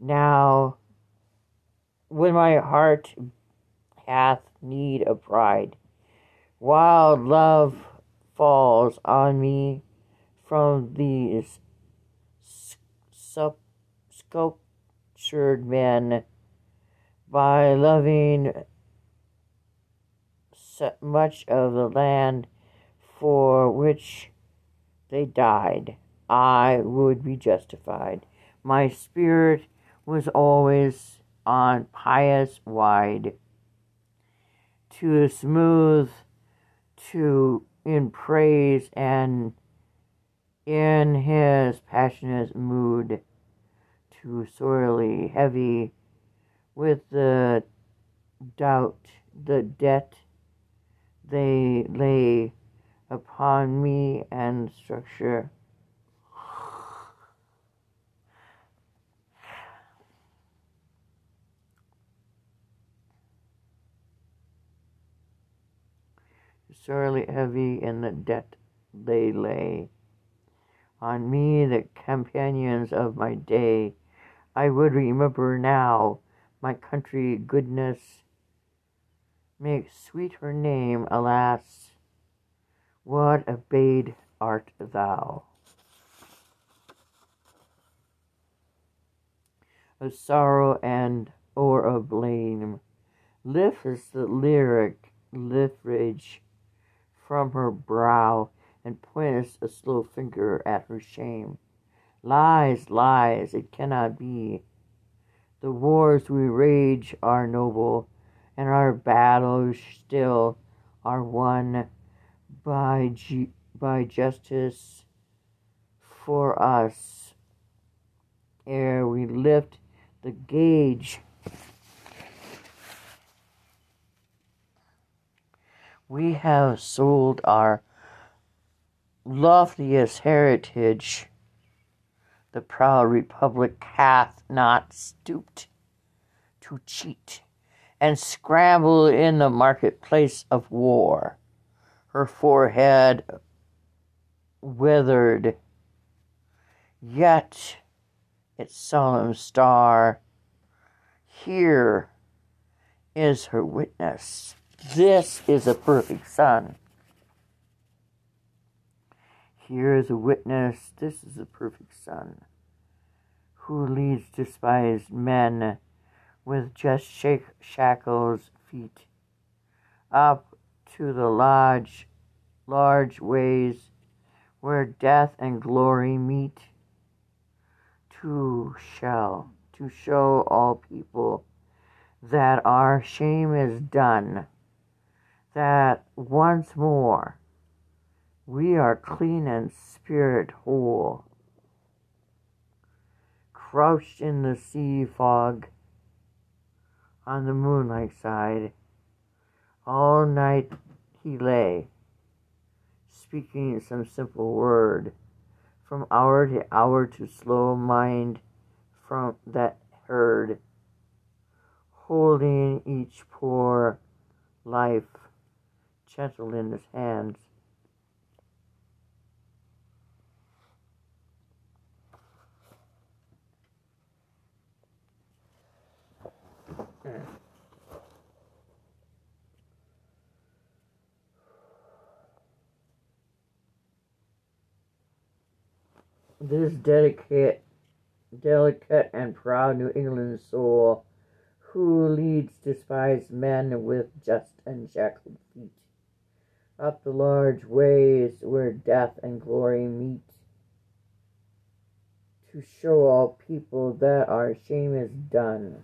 Now, when my heart hath need of pride, wild love falls on me from these sculptured men, by loving much of the land for which they died, I would be justified. My spirit was always on pious wide, to smooth, to in praise and in his passionate mood, to sorely heavy with the doubt, the debt they lay upon me and structure. Sorely heavy in the debt they lay on me, the companions of my day. I would remember now my country goodness, make sweet her name, alas, what a bade art thou. Of sorrow and or of blame, lift is the lyric liffage from her brow, and points a slow finger at her shame. Lies, lies, it cannot be. The wars we wage are noble, and our battles still are won by ju- by justice for us. Ere we lift the gauge, we have sold our loftiest heritage the proud republic hath not stooped to cheat and scramble in the marketplace of war. Her forehead withered, yet its solemn star, here is her witness. This is a perfect son. Here is a witness, this is a perfect son, who leads despised men with just shake, shackles feet up to the large, large ways where death and glory meet, to shall, to show all people that our shame is done, that once more we are clean and spirit whole, crouched in the sea fog on the moonlight side. All night he lay, speaking some simple word, from hour to hour to slow mind from that heard, holding each poor life gentle in his hands. This delicate, delicate and proud New England soul, who leads despised men with just unshackled feet up the large ways where death and glory meet, to show all people that our shame is done.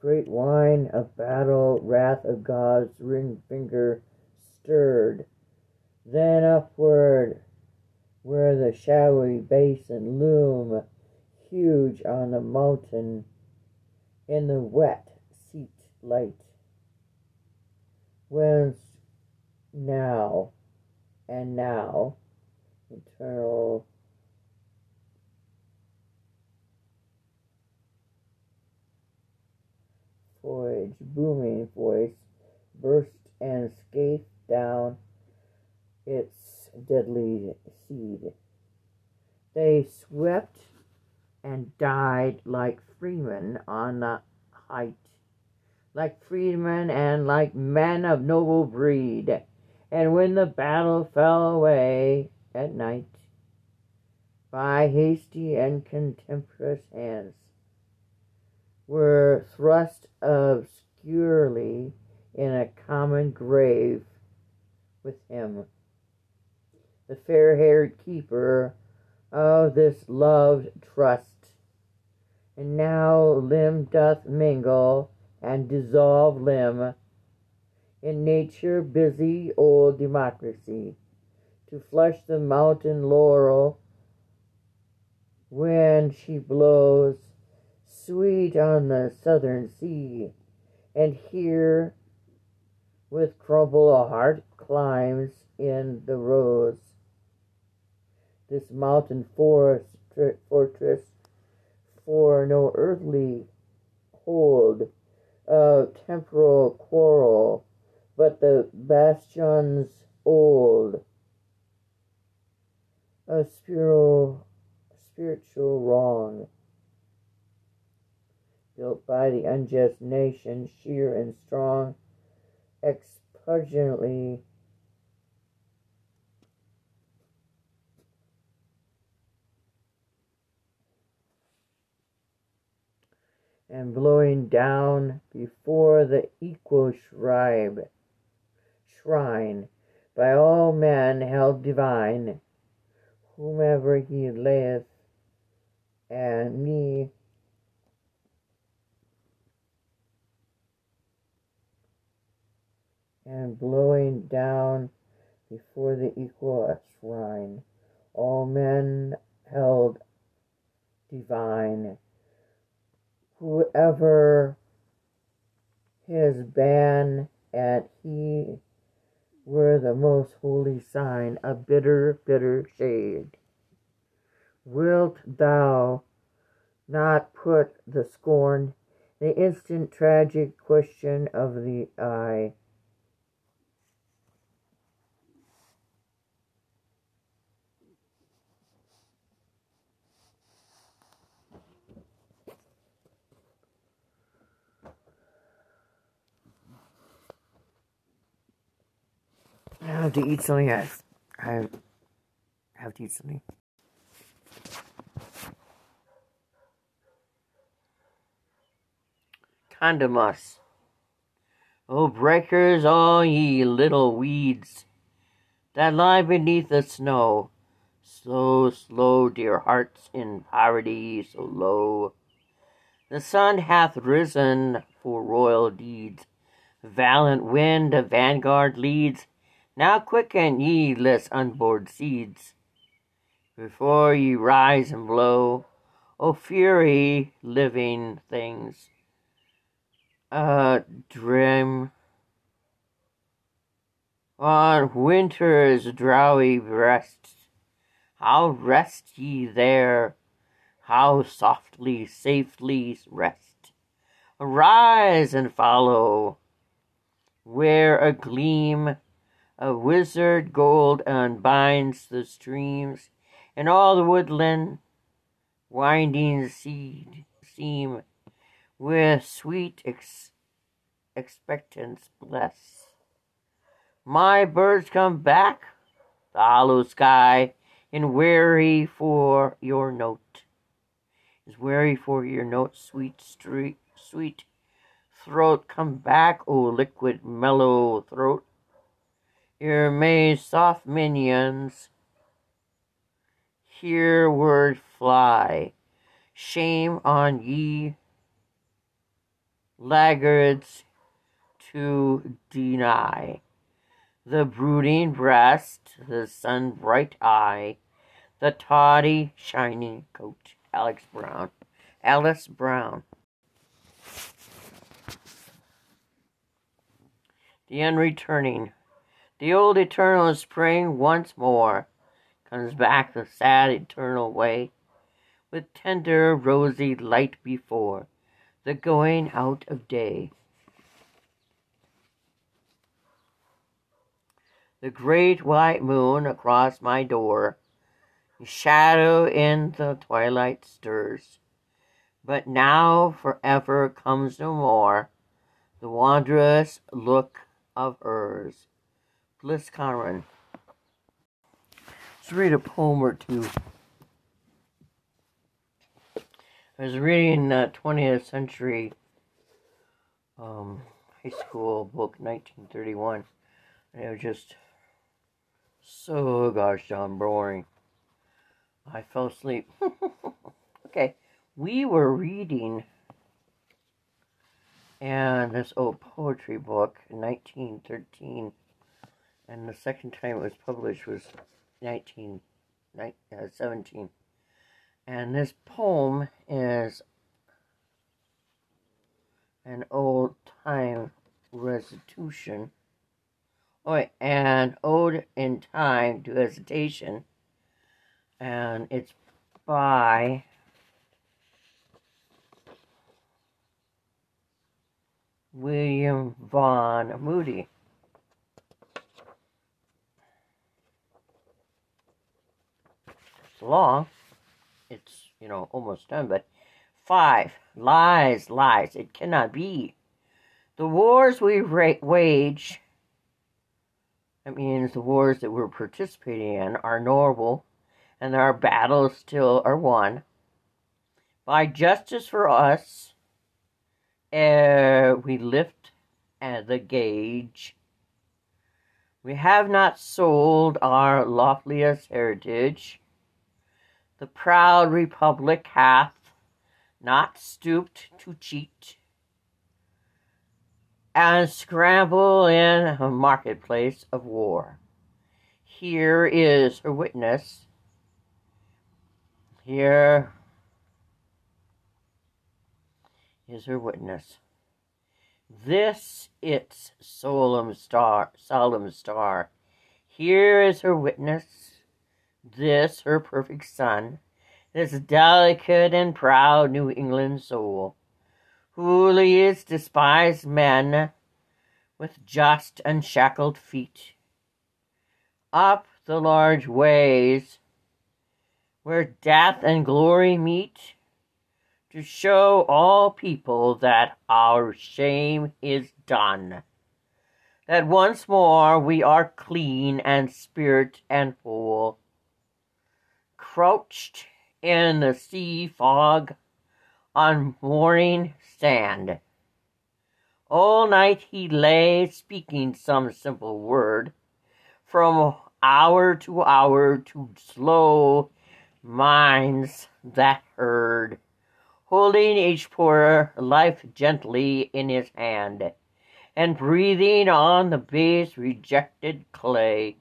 Great wine of battle, wrath of God's ring finger stirred. Then upward, where the shadowy basin loom, huge on the mountain, in the wet seat light. Whence now and now, eternal voyage, booming voice, burst and scathed down its deadly seed. They swept and died like freemen on the height, like freedmen and like men of noble breed. And when the battle fell away at night, by hasty and contemptuous hands, were thrust obscurely in a common grave with him, the fair-haired keeper of this loved trust. And now limb doth mingle and dissolve limb in nature, busy old democracy, to flush the mountain laurel when she blows sweet on the southern sea. And here with crumble a heart climbs in the rose, this mountain forest fortress for no earthly hold of temporal quarrel, but the bastions old of spiritual, spiritual wrong, built by the unjust nation, sheer and strong, expugnantly and blowing down before the equal shrine, shrine by all men held divine, whomever he layeth, and me and blowing down before the equal shrine, all men held divine, whoever his ban at he were the most holy sign, a bitter, bitter shade. Wilt thou not put the scorn, the instant tragic question of the eye, I have to eat something else. I have to eat something. Condomus. O breakers, all ye little weeds that lie beneath the snow, slow, slow, dear hearts in poverty so low. The sun hath risen for royal deeds, valiant wind the vanguard leads. Now quicken ye, lest unborn seeds, before ye rise and blow. O fury, living things, uh, dream on winter's drowy breast. How rest ye there? How softly, safely rest? Arise and follow, where a gleam a wizard gold unbinds the streams, and all the woodland winding seed seem with sweet ex- expectance bless. My birds come back, the hollow sky, and weary for your note is weary for your note, sweet street, sweet throat. Come back, O liquid mellow throat. Your May soft minions hereward fly. Shame on ye, laggards, to deny the brooding breast, the sun-bright eye, the tawdry shining coat. Alex Brown. Alice Brown. The unreturning. The old eternal spring once more comes back the sad eternal way, with tender rosy light before the going out of day. The great white moon across my door, shadow in the twilight stirs, but now forever comes no more the wondrous look of hers. Bliss Carman. Let's read a poem or two. I was reading the twentieth century um, high school book, nineteen thirty-one, and it was just so gosh darn boring. I fell asleep. Okay, we were reading, and this old poetry book, nineteen thirteen. And the second time it was published was nineteen seventeen. And this poem is an old time restitution. Oh, an ode in time to hesitation. And it's by William Vaughn Moody. Long, it's, you know, almost done, but five, lies, lies, it cannot be. The wars we ra- wage, that means the wars that we're participating in, are normal, and our battles still are won. By justice for us, ere we lift at the gauge, we have not sold our loftiest heritage. The proud republic hath not stooped to cheat and scramble in a marketplace of war. Here is her witness. Here is her witness. this its solemn star, solemn star. Here is her witness, this her perfect son, this delicate and proud New England soul, who leads despised men with just unshackled feet up the large ways where death and glory meet, to show all people that our shame is done, that once more we are clean and spirit and whole, crouched in the sea fog on morning sand. All night he lay speaking some simple word, from hour to hour, to slow minds that heard, holding each poor life gently in his hand, and breathing on the base rejected clay,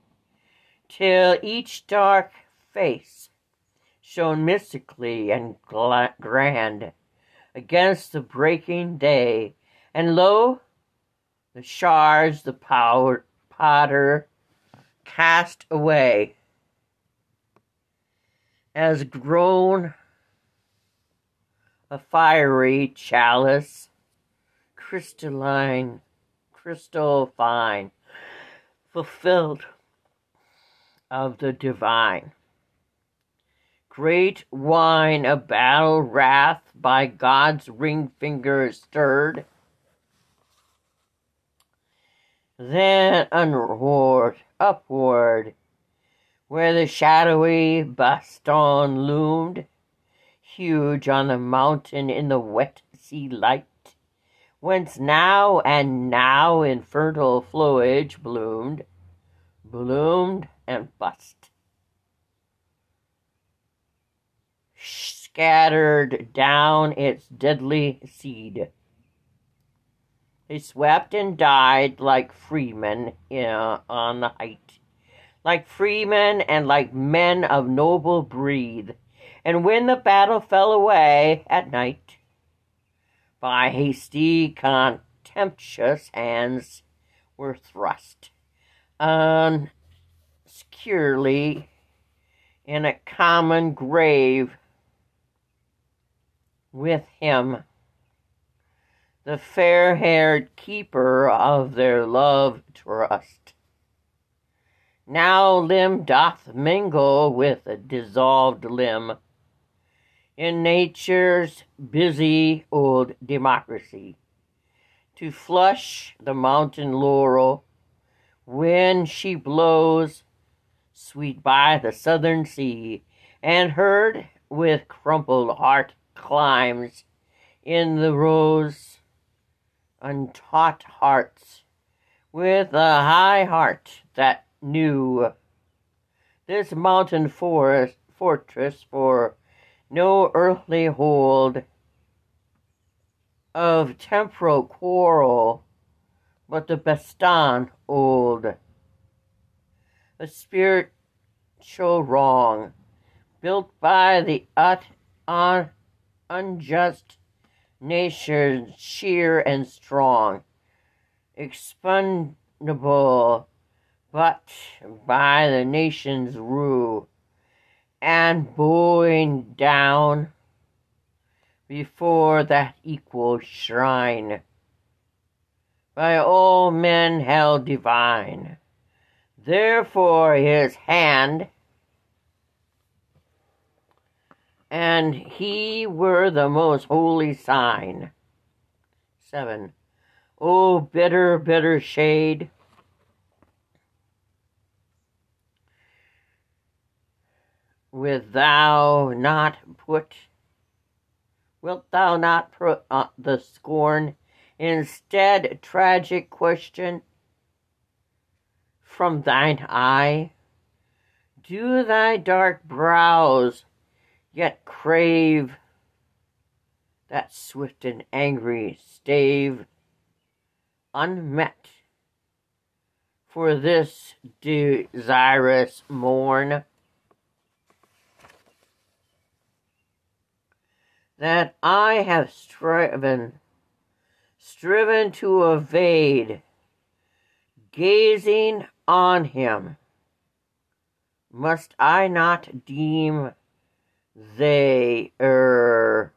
till each dark face shone mystically and grand against the breaking day, and lo, the shards the power, potter cast away, as grown a fiery chalice, crystalline, crystal fine, fulfilled of the divine. Great wine of battle wrath by God's ring finger stirred, then unroared upward, where the shadowy Baston loomed, huge on the mountain in the wet sea light, whence now and now in fertile foliage bloomed, bloomed and bust, scattered down its deadly seed. They swept and died like freemen uh, on the height, like freemen and like men of noble breed. And when the battle fell away at night, by hasty, contemptuous hands were thrust unsecurely in a common grave with him, the fair-haired keeper of their love trust. Now limb doth mingle with a dissolved limb in nature's busy old democracy, to flush the mountain laurel when she blows sweet by the southern sea, and heard with crumpled heart climbs in the rose untaught hearts, with a high heart that knew this mountain forest fortress for no earthly hold of temporal quarrel, but the Baston old, a spiritual wrong built by the ut un unjust nature sheer and strong, expugnable but by the nation's rule, and bowing down before that equal shrine, by all men held divine. Therefore his hand and he were the most holy sign. Seven. O bitter, bitter shade, wilt thou not put, wilt thou not put uh, the scorn, instead tragic question, from thine eye? Do thy dark brows yet crave that swift and angry stave unmet for this desirous morn, that I have striven striven to evade, gazing on him, must I not deem they err,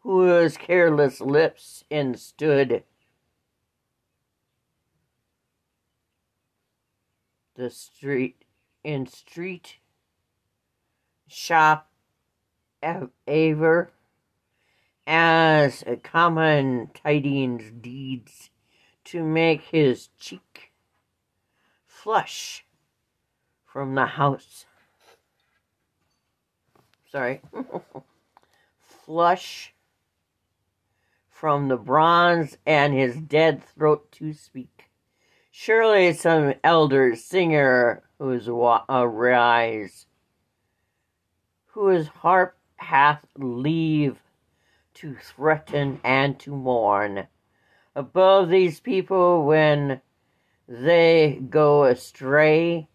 whose careless lips instood the street in street shop ever as common tidings deeds to make his cheek flush from the house. Sorry. Flush from the bronze and his dead throat to speak. Surely some elder singer whose wa- arise, whose harp hath leave to threaten and to mourn above these people when they go astray.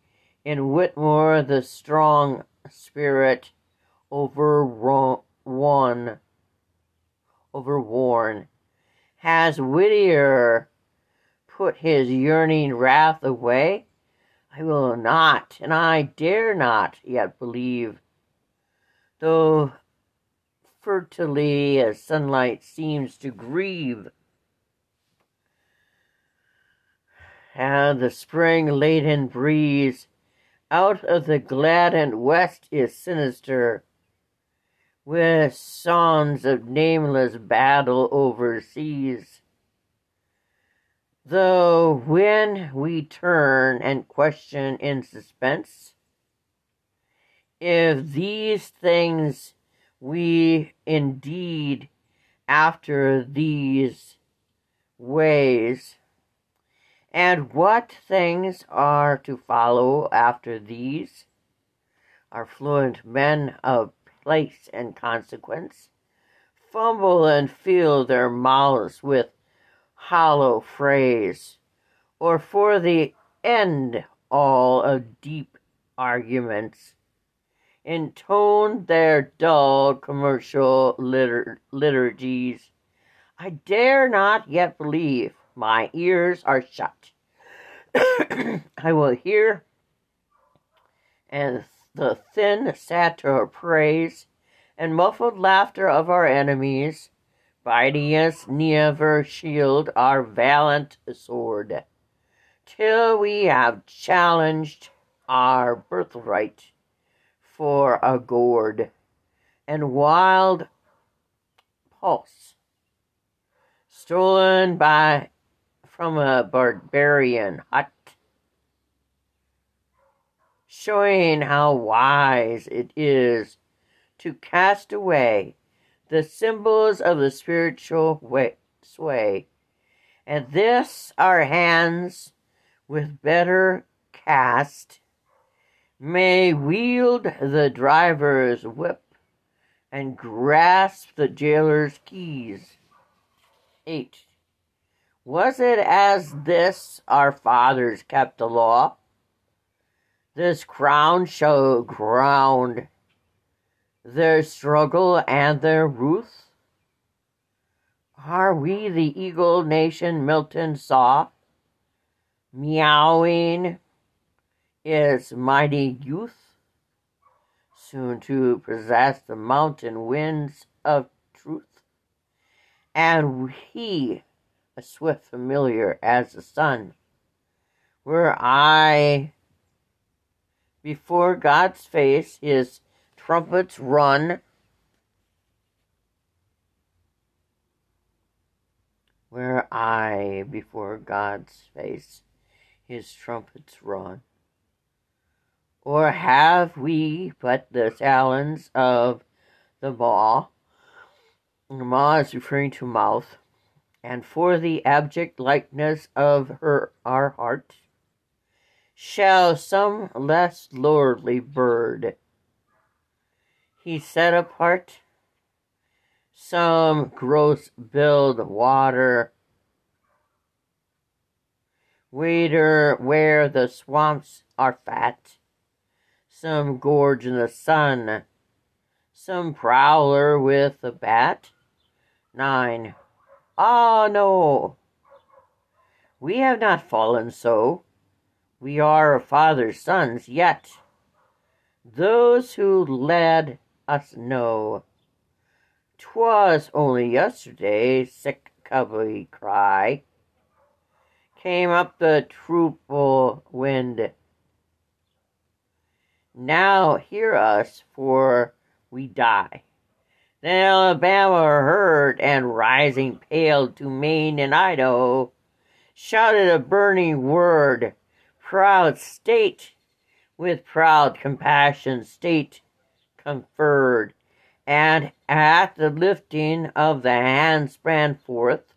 In Whitmore, the strong spirit overworn, overworn, has Whittier put his yearning wrath away? I will not, and I dare not yet believe, though fertilely as sunlight seems to grieve, and the spring-laden breeze out of the gladdened west is sinister, with songs of nameless battle overseas. Though when we turn and question in suspense, if these things we indeed after these ways, and what things are to follow after these, our fluent men of place and consequence fumble and fill their mouths with hollow phrase, or for the end all of deep arguments, intone their dull commercial litur- liturgies. I dare not yet believe. My ears are shut. I will hear and the thin satyr praise and muffled laughter of our enemies. Bidding us never shield our valiant sword, till we have challenged our birthright for a gourd and wild pulse stolen by from a barbarian hut, showing how wise it is to cast away the symbols of the spiritual way, sway, and this our hands with better cast may wield the driver's whip and grasp the jailer's keys. Eight. Was it as this our fathers kept the law? This crown shall ground their struggle and their ruth. Are we the eagle nation Milton saw, meowing its mighty youth, soon to possess the mountain winds of truth? And he, a swift familiar as the sun, were I before God's face, his trumpets run, were I before God's face, his trumpets run, or have we but the talons of the maw? The maw is referring to mouth, and for the abject likeness of her our heart, shall some less lordly bird he set apart, some gross-billed water wader where the swamps are fat, some gorge in the sun, some prowler with a bat, nine. Ah, no! We have not fallen so. We are our Father's sons, yet those who led us know. 'Twas only yesterday, sick covey cry came up the truthful wind. Now hear us, for we die. Then Alabama heard, and rising pale to Maine and Idaho, shouted a burning word, proud state, with proud compassion state conferred, and at the lifting of the hand sprang forth,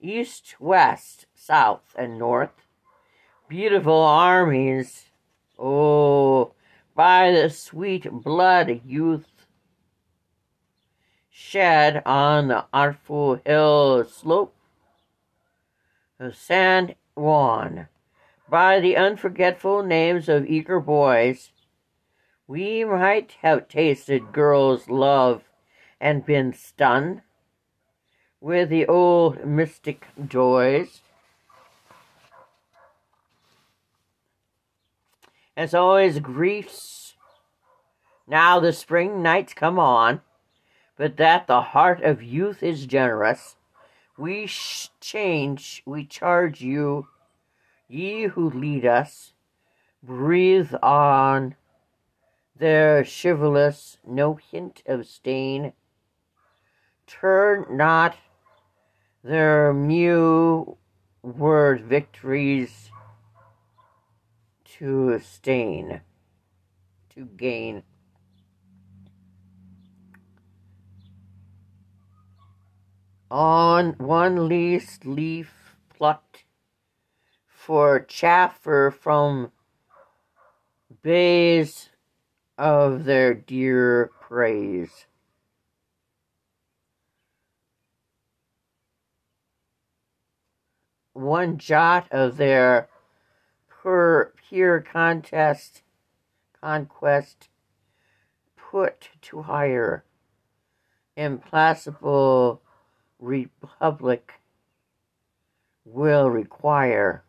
east, west, south, and north, beautiful armies, oh, by the sweet blood youth shed on the artful hill slope of San Juan, by the unforgetful names of eager boys, we might have tasted girls' love and been stunned with the old mystic joys. As always, griefs, now the spring nights come on, but that the heart of youth is generous, we sh- change, we charge you, ye who lead us, breathe on their chivalrous, no hint of stain, turn not their mew word victories to stain, to gain. On one least leaf plucked for chaffer from bays of their dear praise. One jot of their pure, pure contest, conquest put to higher, implacable republic will require,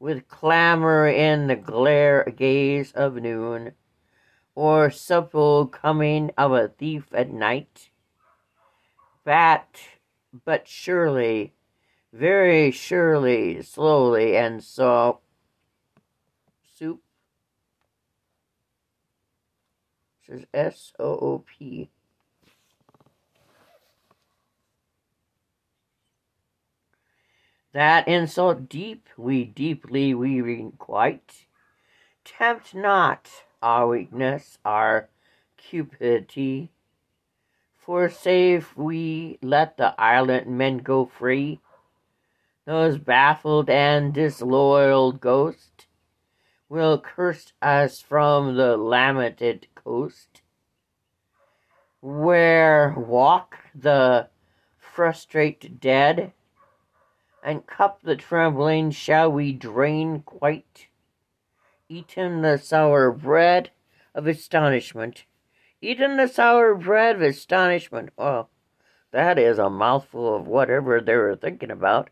with clamor in the glare gaze of noon, or supple coming of a thief at night, but, but surely, very surely, slowly, and so soup, this is S O O P, that insult deep we deeply we requite. Tempt not our weakness, our cupidity, for save we let the island men go free, those baffled and disloyal ghosts will curse us from the lamented coast, where walk the frustrate dead, and cup the trembling shall we drain quite, eaten the sour bread of astonishment, eaten the sour bread of astonishment. Well, that is a mouthful of whatever they were thinking about.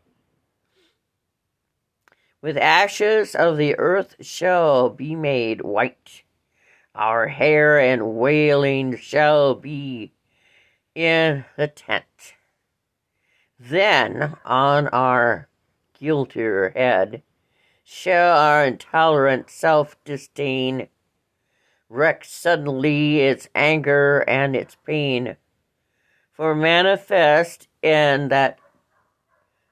With ashes of the earth shall be made white, our hair and wailing shall be in the tent. Then on our guiltier head shall our intolerant self-disdain wreak suddenly its anger and its pain, for manifest in that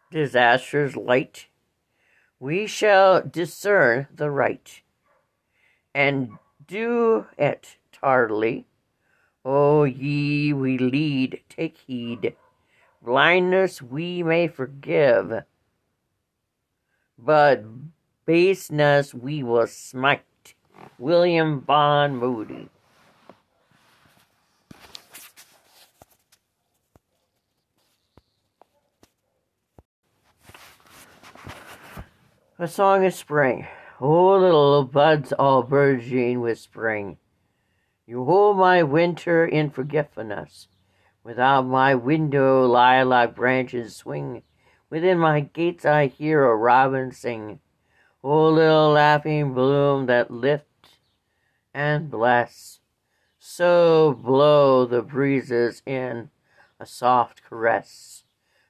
disaster's light we shall discern the right, and do it tardily. O ye we lead, take heed, blindness we may forgive, but baseness we will smite. William Vaughn Moody. A Song of Spring. Oh, little buds all burgeoning with spring, you hold my winter in forgetfulness, Without my window lilac branches swing, within my gates I hear a robin sing. O little laughing bloom that lift and bless, so blow the breezes in a soft caress,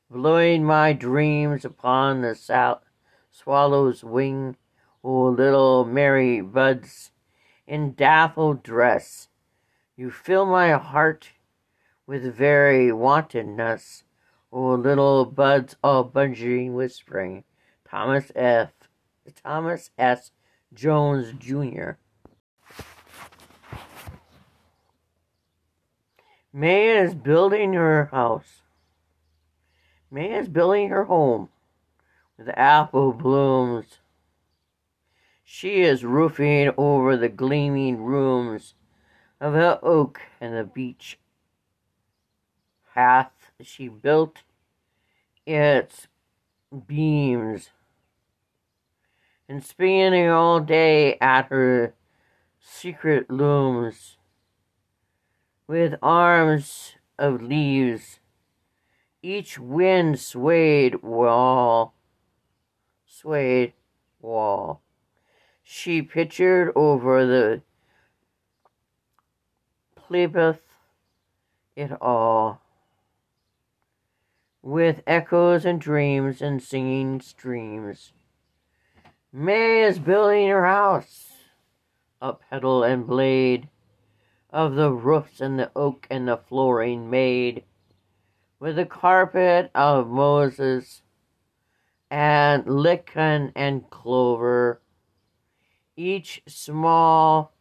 blowing my dreams upon the south swallow's wing. O little merry buds in daffodil dress, you fill my heart with very wantonness. O little buds all budging with spring. Thomas F. Thomas S. Jones, Junior May is building her house. May is building her home with apple blooms. She is roofing over the gleaming rooms of the oak and the beech. Hath she built its beams, and spinning all day at her secret looms, with arms of leaves, each wind swayed wall, swayed wall. She pictured over the Plebeth it all, with echoes and dreams and singing streams. May is building her house, up petal and blade, of the roofs and the oak and the flooring made, with a carpet of Moses, and lichen and clover, each small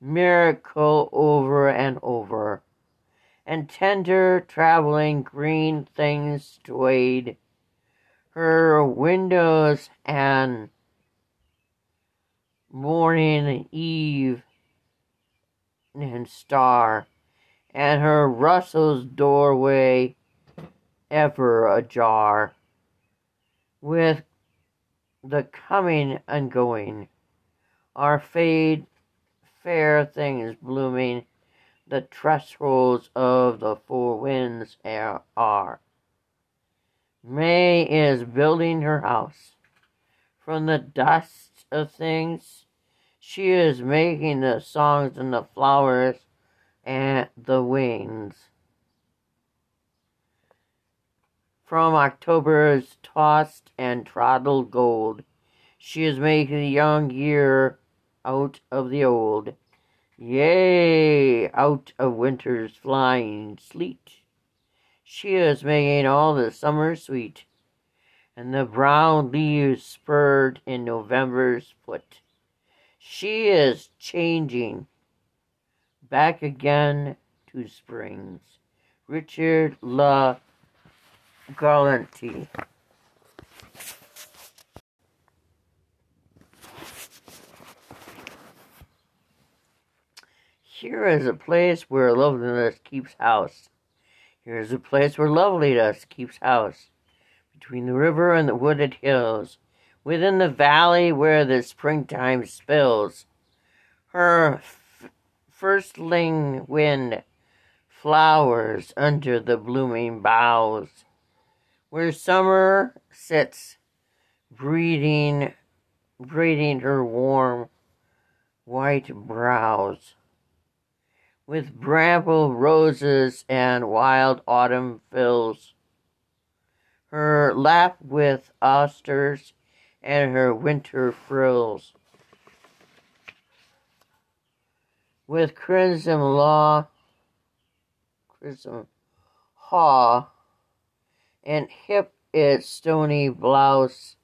miracle over and over. And tender traveling green things swayed her windows, and morning, eve, and star, and her Russell's doorway ever ajar with the coming and going, our fade, fair things blooming. The thresholds of the four winds are. May is building her house. From the dust of things, she is making the songs and the flowers and the wings. From October's tossed and trodden gold, she is making the young year out of the old. Yea, out of winter's flying sleet, she is making all the summer sweet, and the brown leaves spurred in November's foot. She is changing back again to springs. Richard Le Gallienne. Here is a place where loveliness keeps house. Here is a place where loveliness keeps house. Between the river and the wooded hills, within the valley where the springtime spills, her f firstling wind flowers under the blooming boughs, where summer sits, breathing, breathing her warm white brows, with bramble roses and wild autumn fills her lap with asters and her winter frills, with crimson law, crimson haw, and hip its stony blouse.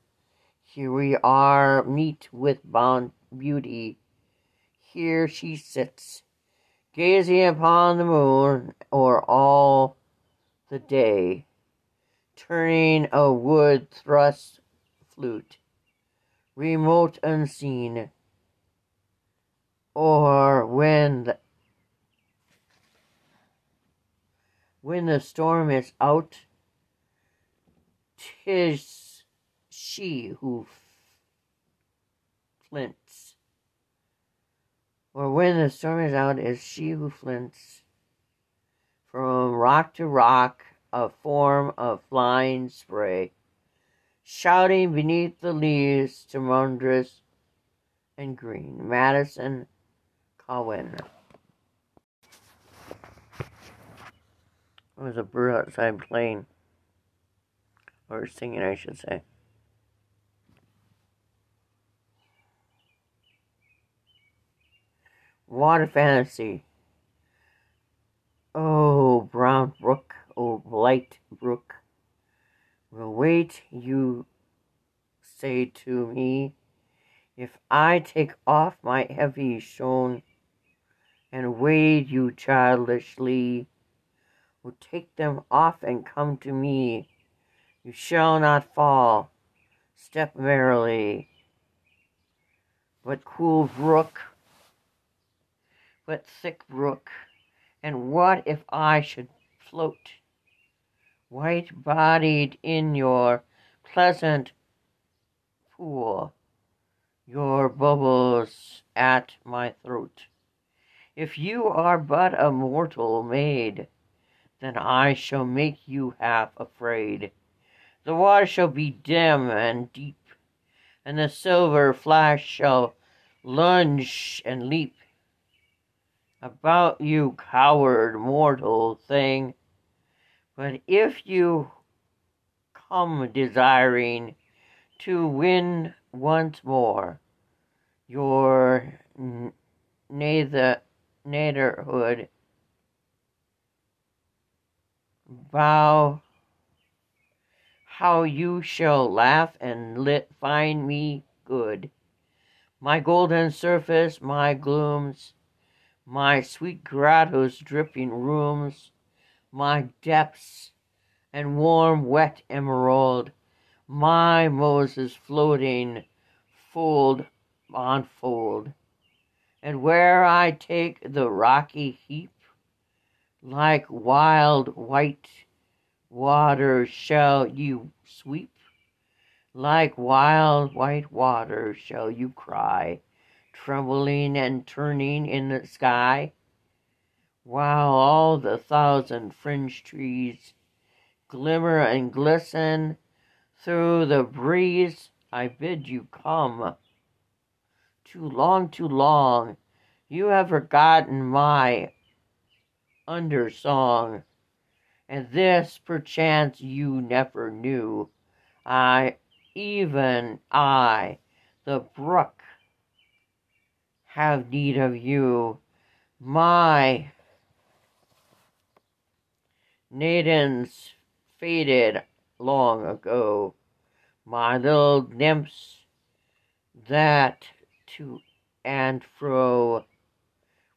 Here we are, meet with bound beauty. Here she sits, gazing upon the moon or all the day, turning a wood thrust flute, remote unseen, or when the, when the storm is out, 'tis she who flints. Or when the storm is out, is she who flints from rock to rock, a form of flying spray, shouting beneath the leaves to wondrous and green. Madison Cowen. There was a bird outside playing, or singing, I should say. Water fantasy. Oh, brown brook, oh, light brook, will wait, you say to me, if I take off my heavy shoon and wade you childishly, will take them off and come to me. You shall not fall, step merrily. But cool brook, but thick brook, and what if I should float, white-bodied in your pleasant pool, your bubbles at my throat? If you are but a mortal maid, then I shall make you half afraid. The water shall be dim and deep, and the silver flash shall lunge and leap. About you, coward, mortal thing, but if you come desiring to win once more your nether, netherhood, vow how you shall laugh and lit find me good, my golden surface, my glooms, my sweet grotto's dripping rooms, my depths and warm wet emerald, my Moses floating fold on fold, and where I take the rocky heap, like wild white waters shall you sweep, like wild white waters shall you cry, trembling and turning in the sky, while all the thousand fringe trees glimmer and glisten through the breeze. I bid you come. Too long, too long, you have forgotten my undersong, and this perchance you never knew. I, even I, the brook, have need of you, my maidens faded long ago, my little nymphs that to and fro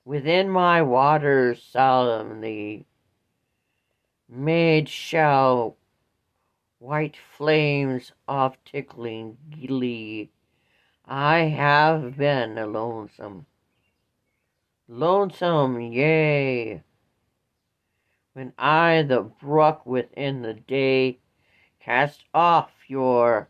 within my waters solemnly made shall white flames of tickling glee. I have been lonesome, lonesome, yea, when I, the brook within the day, cast off your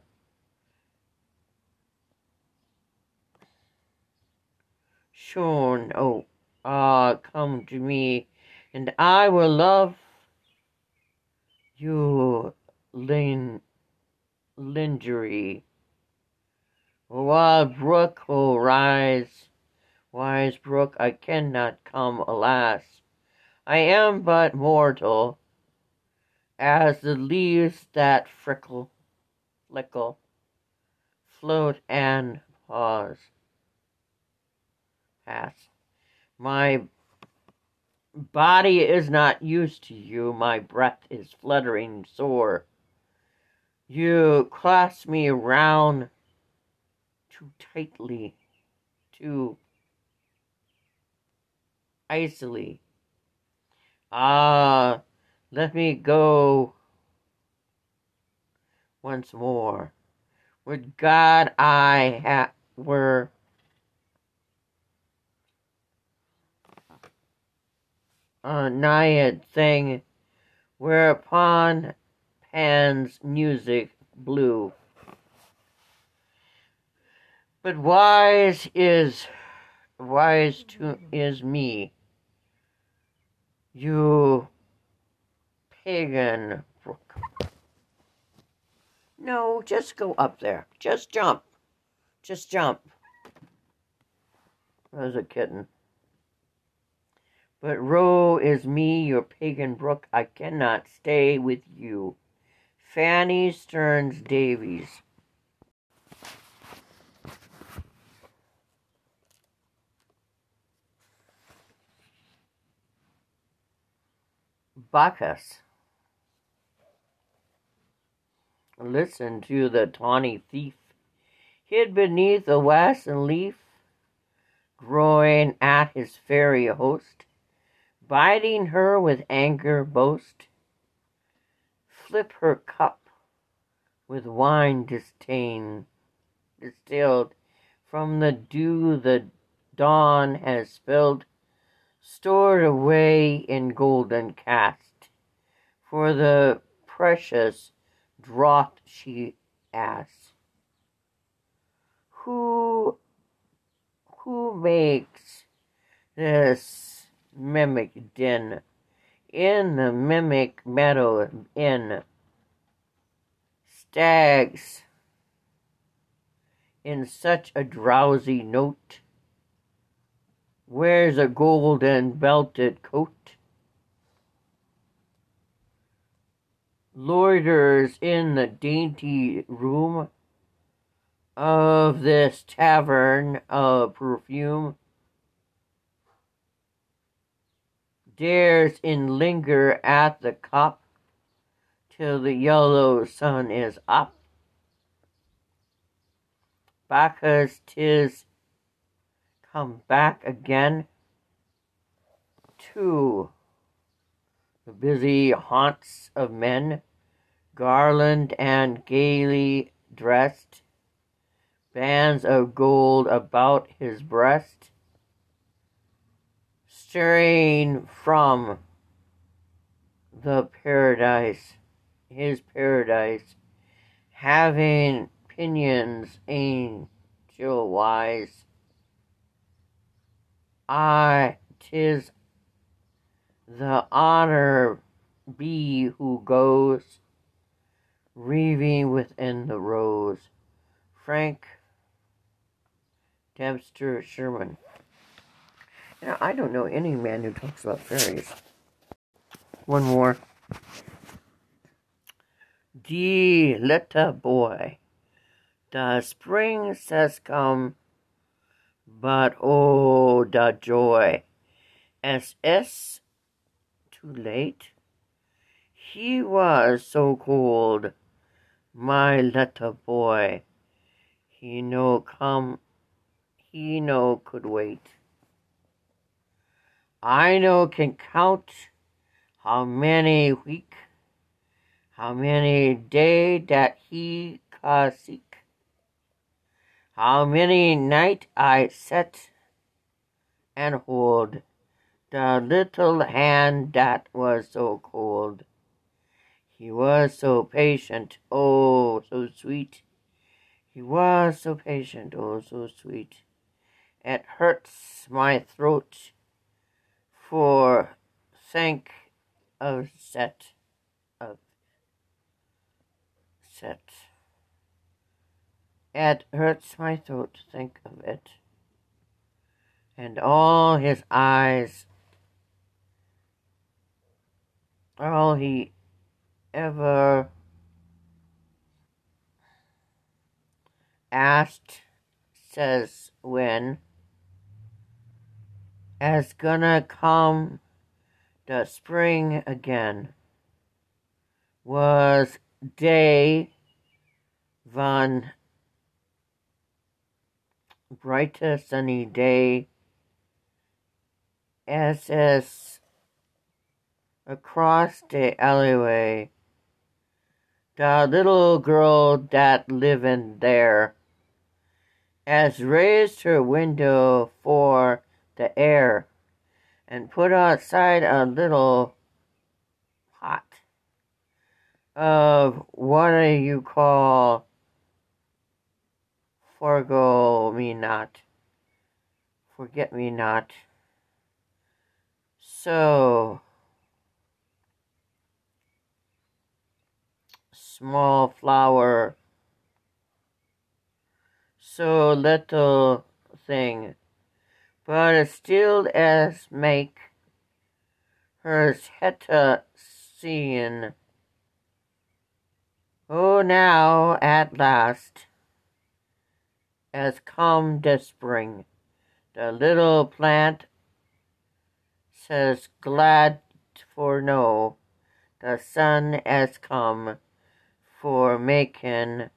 shorn, oh, ah, come to me, and I will love you lin- lingerie. O wild brook, O rise, wise brook, I cannot come, alas. I am but mortal, as the leaves that frickle, flickle, float and pause, pass. My body is not used to you, my breath is fluttering sore. You clasp me round too tightly, too icily. Ah, let me go once more. Would God I ha- were a naiad thing, whereupon Pan's music blew. But wise is, wise to is me, you pagan brook. No, just go up there. Just jump. Just jump. There's a kitten. But woe is me, your pagan brook, I cannot stay with you. Fanny Stearns Davies. Bacchus. Listen to the tawny thief, hid beneath a waxen leaf, growing at his fairy host, biting her with anger boast, flip her cup with wine disdain, distilled from the dew the dawn has spilled, stored away in golden cast, for the precious draught she asks. Who, who makes this mimic din in the mimic meadow inn? Stags in such a drowsy note, wears a golden belted coat, loiters in the dainty room of this tavern of perfume, dares in linger at the cup till the yellow sun is up. Bacchus, 'tis come back again to the busy haunts of men, garland and gaily dressed, bands of gold about his breast, stirring from the paradise, his paradise, having pinions angel wise. Ah, 'tis the honor bee who goes reaving within the rose. Frank Dempster Sherman. Now, I don't know any man who talks about fairies. One more. Dee, little boy, the spring has come, but oh, da joy, as it's too late. He was so cold, my little boy, he no come, he no could wait. I no can count how many week, how many day that he ca seek. How many night I set and hold the little hand that was so cold. He was so patient, oh, so sweet. He was so patient, oh, so sweet. It hurts my throat for think of set of set. It hurts my throat to think of it. And all his eyes, all he ever asked, says when, as gonna come the spring again, was day van brightest sunny day, as is across the alleyway, the little girl that livin' there, as raised her window for the air, and put outside a little pot of what do you call, forgo me not, forget me not. So small flower, so little thing, but still as make her hetta seen. Oh, now at last, as come the spring, the little plant says glad for no, the sun has come for making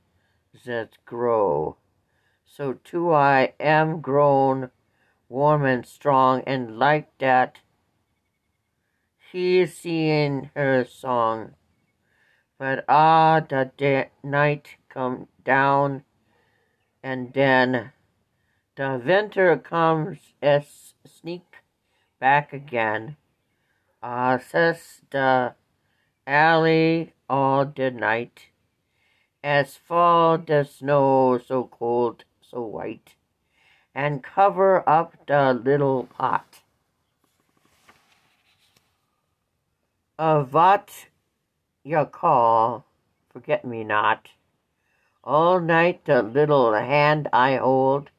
that grow. So too I am grown, warm and strong, and like that, he singing her song. But ah, the day, night come down, and then the winter comes as sneak back again. Ah, says the alley all the night, as fall the snow so cold, so white, and cover up the little pot of what you call forget-me-not. All night the little hand I hold,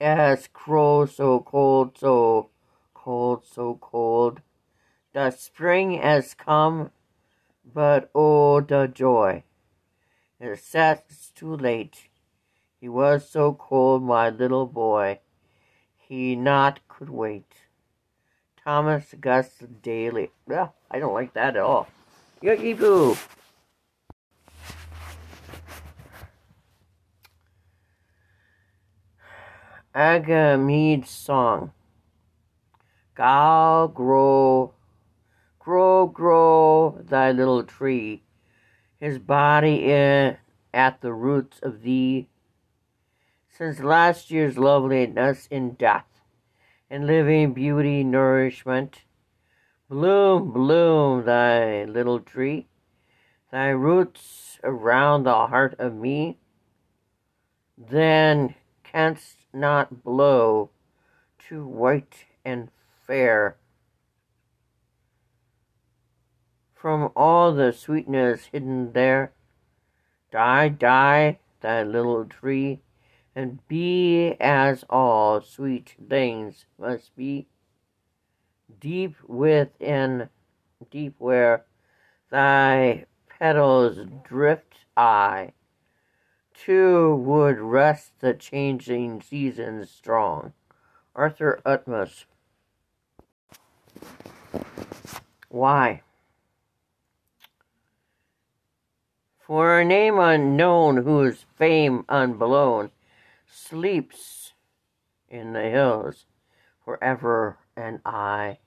as crow so cold, so cold, so cold. The spring has come, but oh, the joy. It sets too late. He was so cold, my little boy. He not could wait. Thomas Augustus Daly. Yeah, I don't like that at all. Yucky boo. Agamede's song. Gal grow, grow, grow, thy little tree, his body in at the roots of thee. Since last year's loveliness in death, and living beauty nourishment, bloom, bloom, thy little tree, thy roots around the heart of me. Then canst not blow too white and fair from all the sweetness hidden there. Die, die, thy little tree, and be as all sweet things must be, deep within, deep where thy petals drift I, too would rest the changing seasons strong. Arthur Upstein. Why? For a name unknown whose fame unblown sleeps in the hills forever and aye.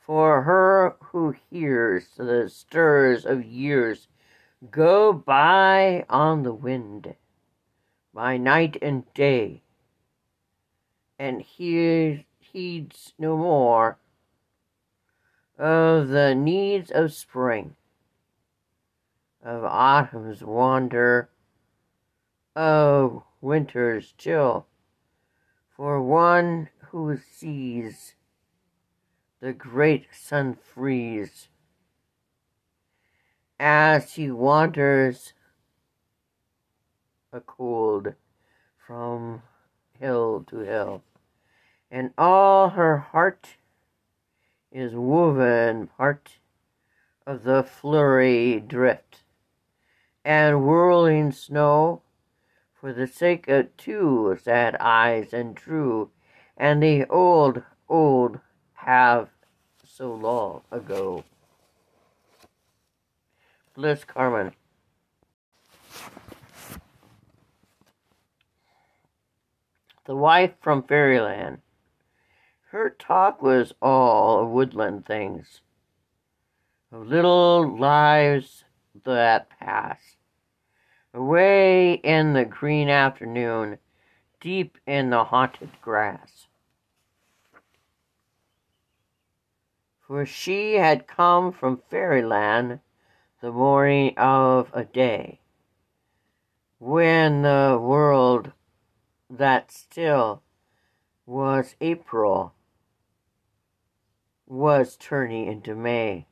For her who hears the stirs of years go by on the wind, by night and day, and hears, heeds no more of the needs of spring, of autumn's wander, of winter's chill, for one who sees the great sun freeze as he wanders a cold from hill to hill, and all her heart is woven part of the flurry drift and whirling snow, for the sake of two sad eyes and true, and the old, old have so long ago. Bliss Carman. The wife from Fairyland. Her talk was all of woodland things, of little lives that pass away in the green afternoon, deep in the haunted grass. For she had come from fairyland the morning of a day, when the world that still was April was turning into May,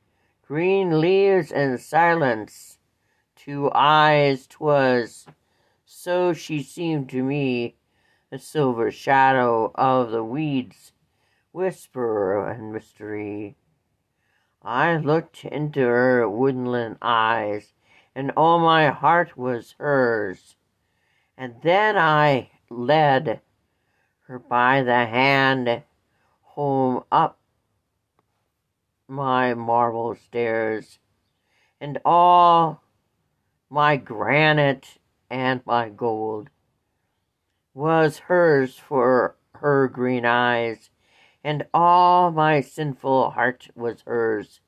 green leaves and silence. To eyes 'twas, so she seemed to me, a silver shadow of the weeds, whisper and mystery. I looked into her woodland eyes, and all my heart was hers. And then I led her by the hand home up my marble stairs, and all my granite and my gold was hers for her green eyes, and all my sinful heart was hers.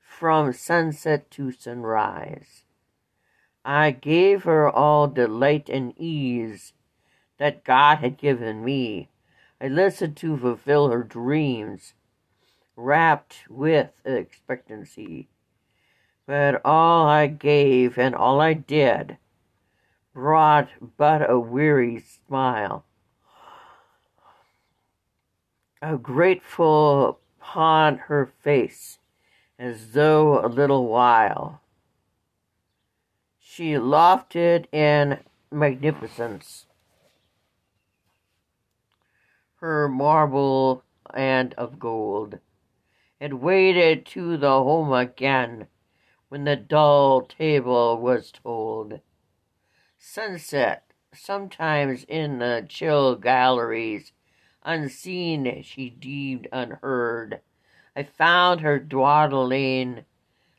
From sunset to sunrise, I gave her all delight and ease that God had given me. I listened to fulfill her dreams, wrapped with expectancy. But all I gave and all I did brought but a weary smile, a grateful upon her face, as though a little while she lofted in magnificence her marble and of gold, and waited to the home again when the dull table was told. Sunset, sometimes in the chill galleries, unseen she deemed unheard, I found her dawdling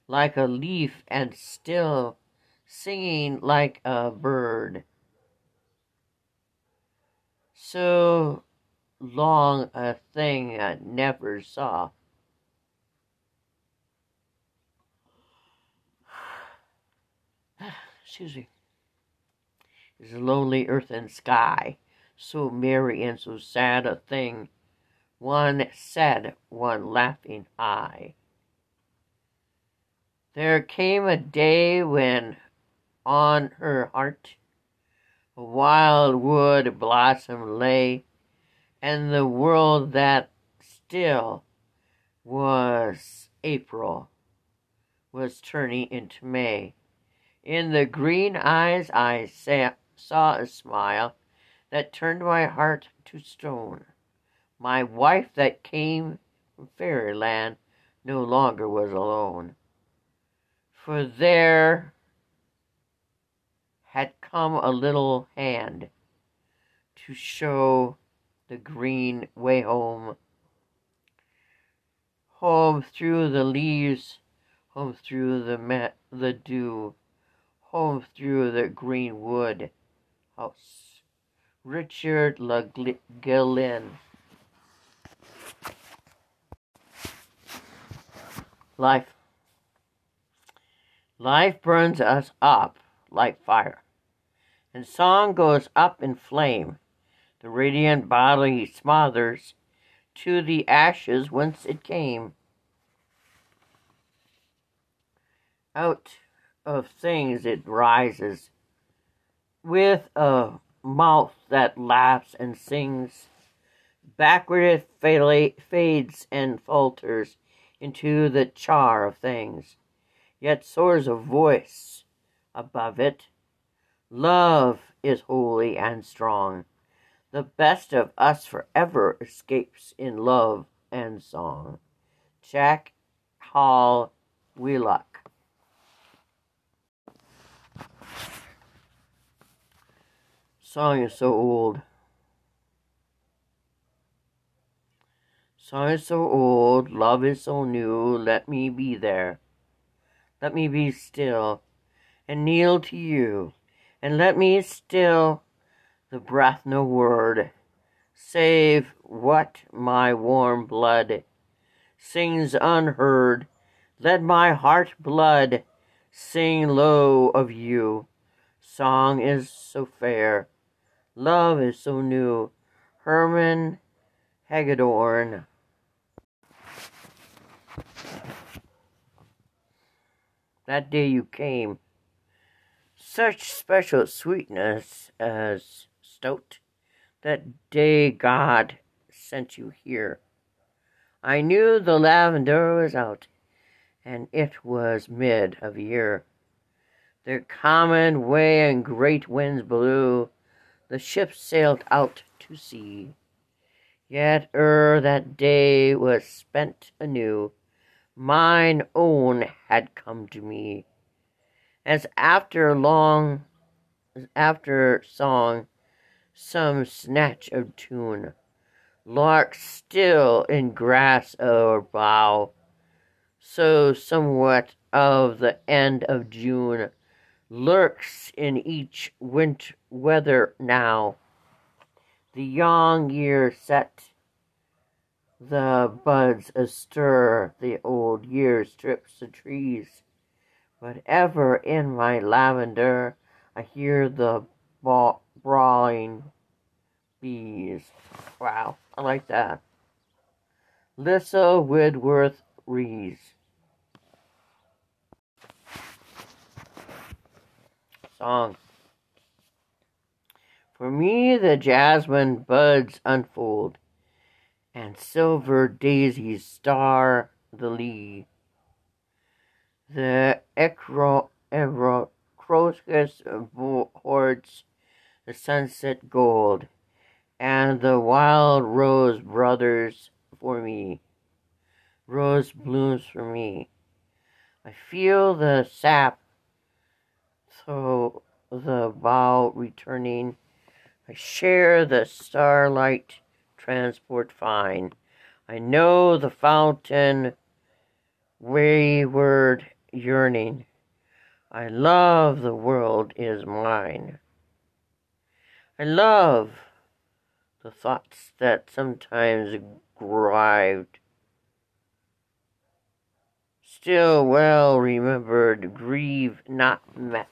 like a leaf and still, singing like a bird. So long a thing I never saw. Excuse me. Is the lonely earth and sky, so merry and so sad a thing, one said, one laughing high. There came a day when on her heart a wild wood blossom lay, and the world that still was April was turning into May. In the green eyes I saw a smile that turned my heart to stone. My wife that came from fairyland no longer was alone, for there had come a little hand to show the green way home, home through the leaves, home through the me- the dew, home through the green wood house. Richard Le Gallienne. Life. Life burns us up like fire, and song goes up in flame. The radiant body smothers to the ashes whence it came. Out of things it rises, with a mouth that laughs and sings. Backward it fades and falters into the char of things, yet soars a voice above it. Love is holy and strong. The best of us forever escapes in love and song. Jack Hall Wheelock. Song is so old. Song is so old, love is so new, let me be there. Let me be still, and kneel to you, and let me still the breath no word, save what my warm blood sings unheard. Let my heart blood sing low of you. Song is so fair, love is so new. Herman Hagedorn. That day you came, such special sweetness as stout. That day God sent you here, I knew the lavender was out, and it was mid of year. The common way and great winds blew, the ship sailed out to sea. Yet ere that day was spent anew, mine own had come to me. As after long, as after song, some snatch of tune, lark still in grass or bough, so somewhat of the end of June lurks in each winter weather now. The young year set, the buds astir, the old year strips the trees, but ever in my lavender I hear the ba- brawling bees. Wow, I like that. Lizette Woodworth Reese. Song. For me the jasmine buds unfold, and silver daisies star the lea. The crocus hoards the sunset gold, and the wild rose brothers for me. Rose blooms for me. I feel the sap through the bough returning. I share the starlight transport fine. I know the fountain wayward yearning. I love the world is mine. I love the thoughts that sometimes grieved, still well remembered, grieve not met.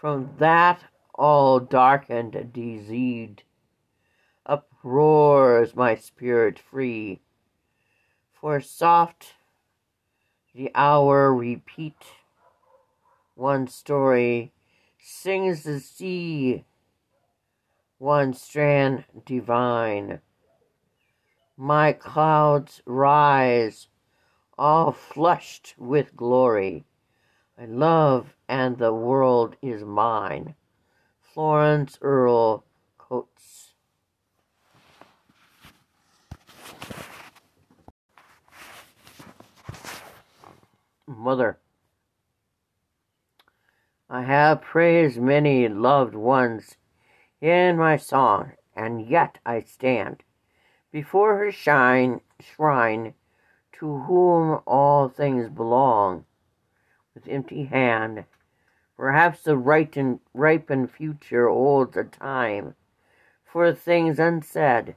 From that all darkened, diseased, uproars my spirit free. For soft the hour repeat one story, sings the sea one strand divine. My clouds rise, all flushed with glory. I love and the world is mine. Florence Earle Coates. Mother. I have praised many loved ones in my song, and yet I stand before her shine, shrine, to whom all things belong. With empty hand, perhaps the ripened, ripened future holds a time for things unsaid.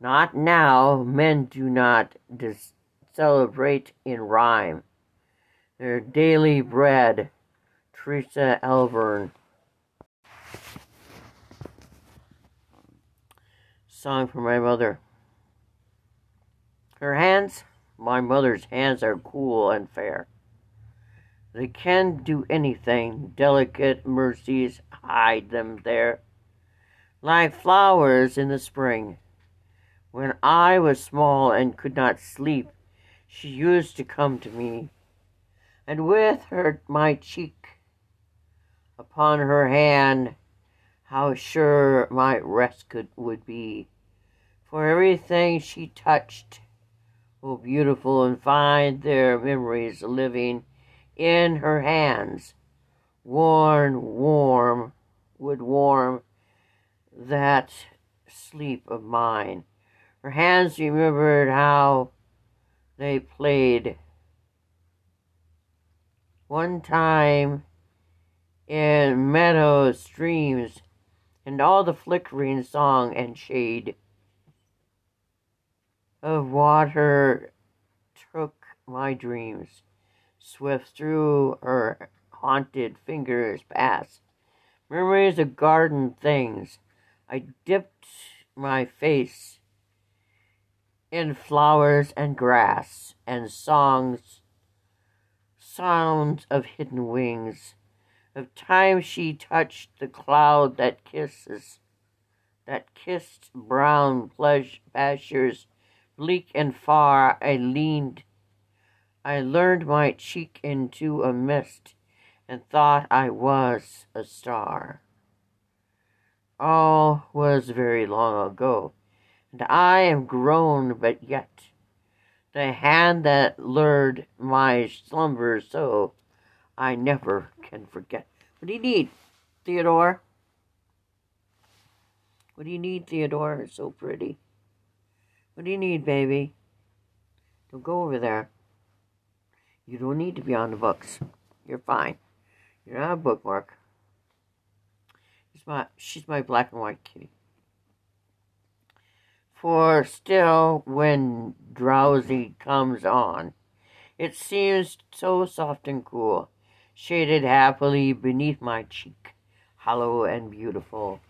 Not now, men do not dis- celebrate in rhyme their daily bread. Teresa Elvern. Song for my mother. Her hands. My mother's hands are cool and fair. They can do anything, delicate mercies hide them there. Like flowers in the spring. When I was small and could not sleep, she used to come to me. And with her my cheek upon her hand, how sure my rest could, would be. For everything she touched, oh, beautiful, and find their memories living in her hands. Worn, warm, would warm that sleep of mine. Her hands remembered how they played one time in meadows, streams, and all the flickering song and shade of water took my dreams, swift through her haunted fingers past. Memories of garden things, I dipped my face in flowers and grass and songs, sounds of hidden wings, of time she touched the cloud that kisses that kissed brown pastures, bleak and far, I leaned. I lured my cheek into a mist and thought I was a star. All was very long ago, and I am grown, but yet the hand that lured my slumber so I never can forget. What do you need, Theodore? What do you need, Theodore? It's so pretty. What do you need, baby? Don't go over there. You don't need to be on the books. You're fine. You're not a bookmark. She's my, she's my black and white kitty. For still, when drowsy comes on, it seems so soft and cool, shaded happily beneath my cheek, hollow and beautiful.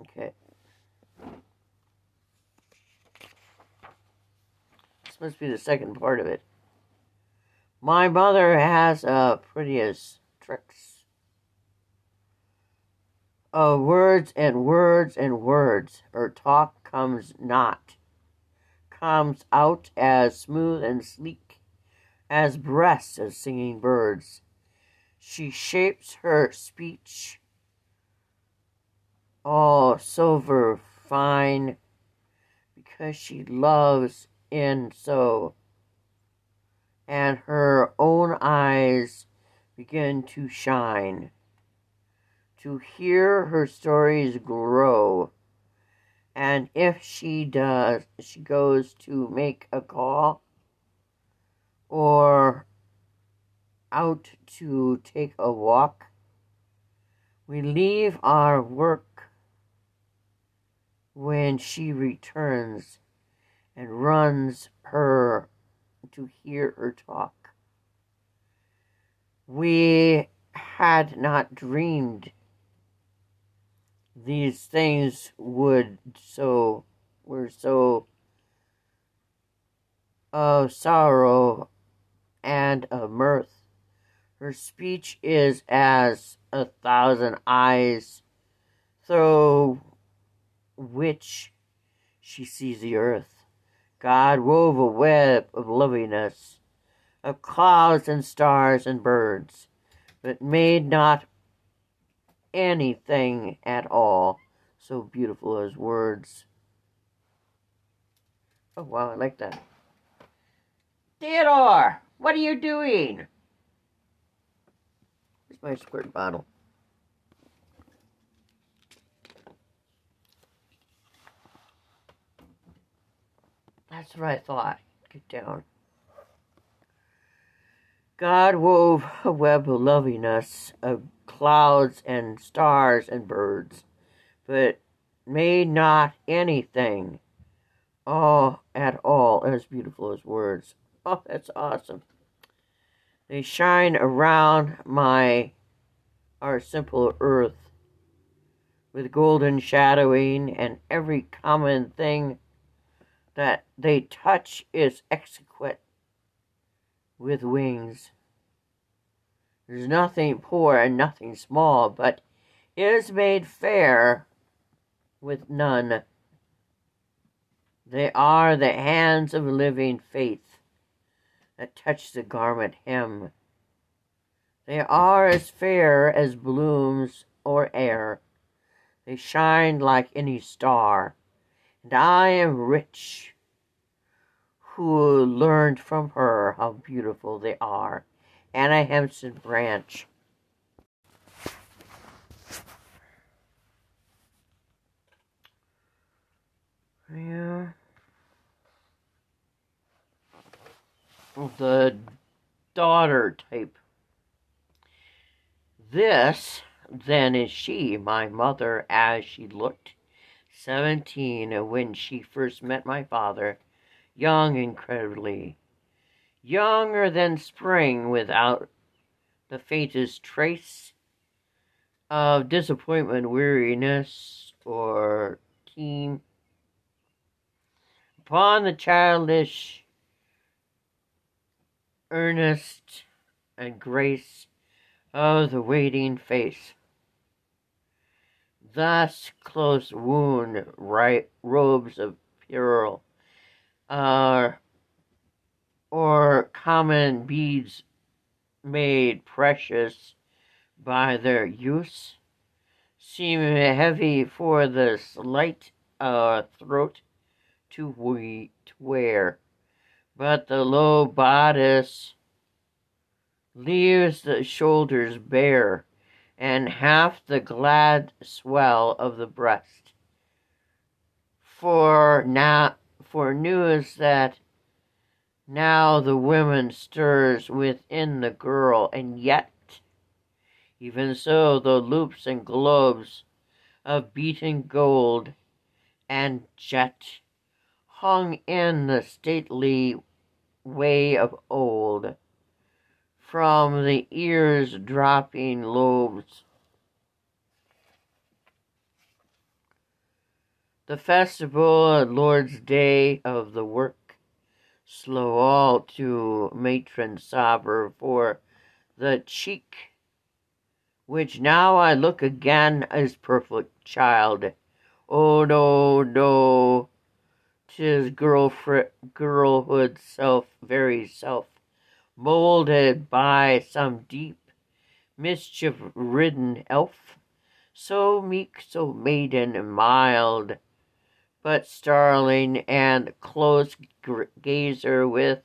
Okay. This must be the second part of it. My mother has a prettiest tricks of words and words and words. Her talk comes not, comes out as smooth and sleek as breasts of singing birds. She shapes her speech, all silver fine, because she loves in so, and her own eyes begin to shine. To hear her stories grow, and if she does, she goes to make a call, or out to take a walk, we leave our work when she returns, and runs her to hear her talk. We had not dreamed these things would so, were so of sorrow and of mirth. Her speech is as a thousand eyes, through which she sees the earth. God wove a web of loveliness, of clouds and stars and birds, but made not anything at all so beautiful as words. Oh, wow, I like that. Theodore, what are you doing? Here's my squirt bottle. That's what I thought. Get down. God wove a web of loveliness, of clouds and stars and birds, but made not anything all at all as beautiful as words. Oh, that's awesome. They shine around my, our simple earth, with golden shadowing, and every common thing that they touch is exquisite with wings. There's nothing poor and nothing small, but is made fair with none. They are the hands of living faith that touch the garment hem. They are as fair as blooms or air. They shine like any star. And I am rich, who learned from her how beautiful they are. Anna Hempson Branch. Yeah. The daughter type. This, then, is she, my mother, as she looked. Seventeen, when she first met my father, young incredibly, younger than spring, without the faintest trace of disappointment, weariness, or team. Upon the childish, earnest and grace of the waiting face. Thus close wound right robes of pearl, uh, or common beads made precious by their use, seem heavy for the slight uh, throat to, we- to wear, but the low bodice leaves the shoulders bare, and half the glad swell of the breast. For now, for news that now the woman stirs within the girl, and yet, even so, the loops and globes of beaten gold and jet hung in the stately way of old, from the ears dropping lobes. The festival at Lord's Day of the work, slow all to matron sober for the cheek, which now I look again is perfect child. Oh no, no, 'tis girl fr- girlhood's self, very self, molded by some deep, mischief-ridden elf, so meek, so maiden and mild, but starling and close gazer with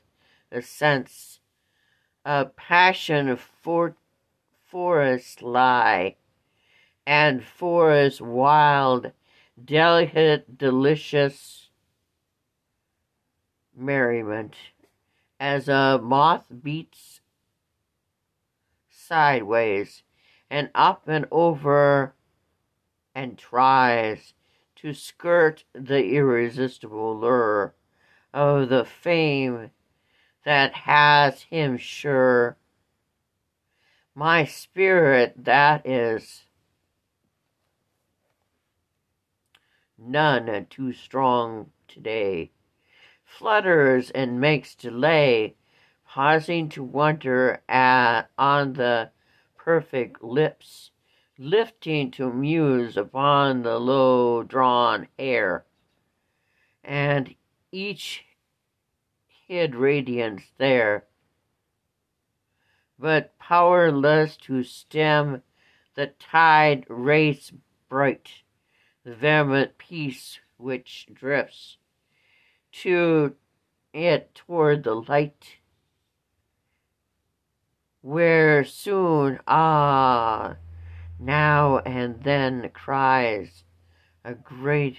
a sense, a passion for forest lie, and forest wild, delicate, delicious merriment, as a moth beats sideways and up and over and tries to skirt the irresistible lure of the fame that has him sure. My spirit, that is none too strong today, flutters and makes delay, pausing to wonder at, on the perfect lips, lifting to muse upon the low-drawn hair, and each hid radiance there, but powerless to stem the tide race bright, the vehement peace which drifts to it toward the light, where soon, ah, now and then cries a great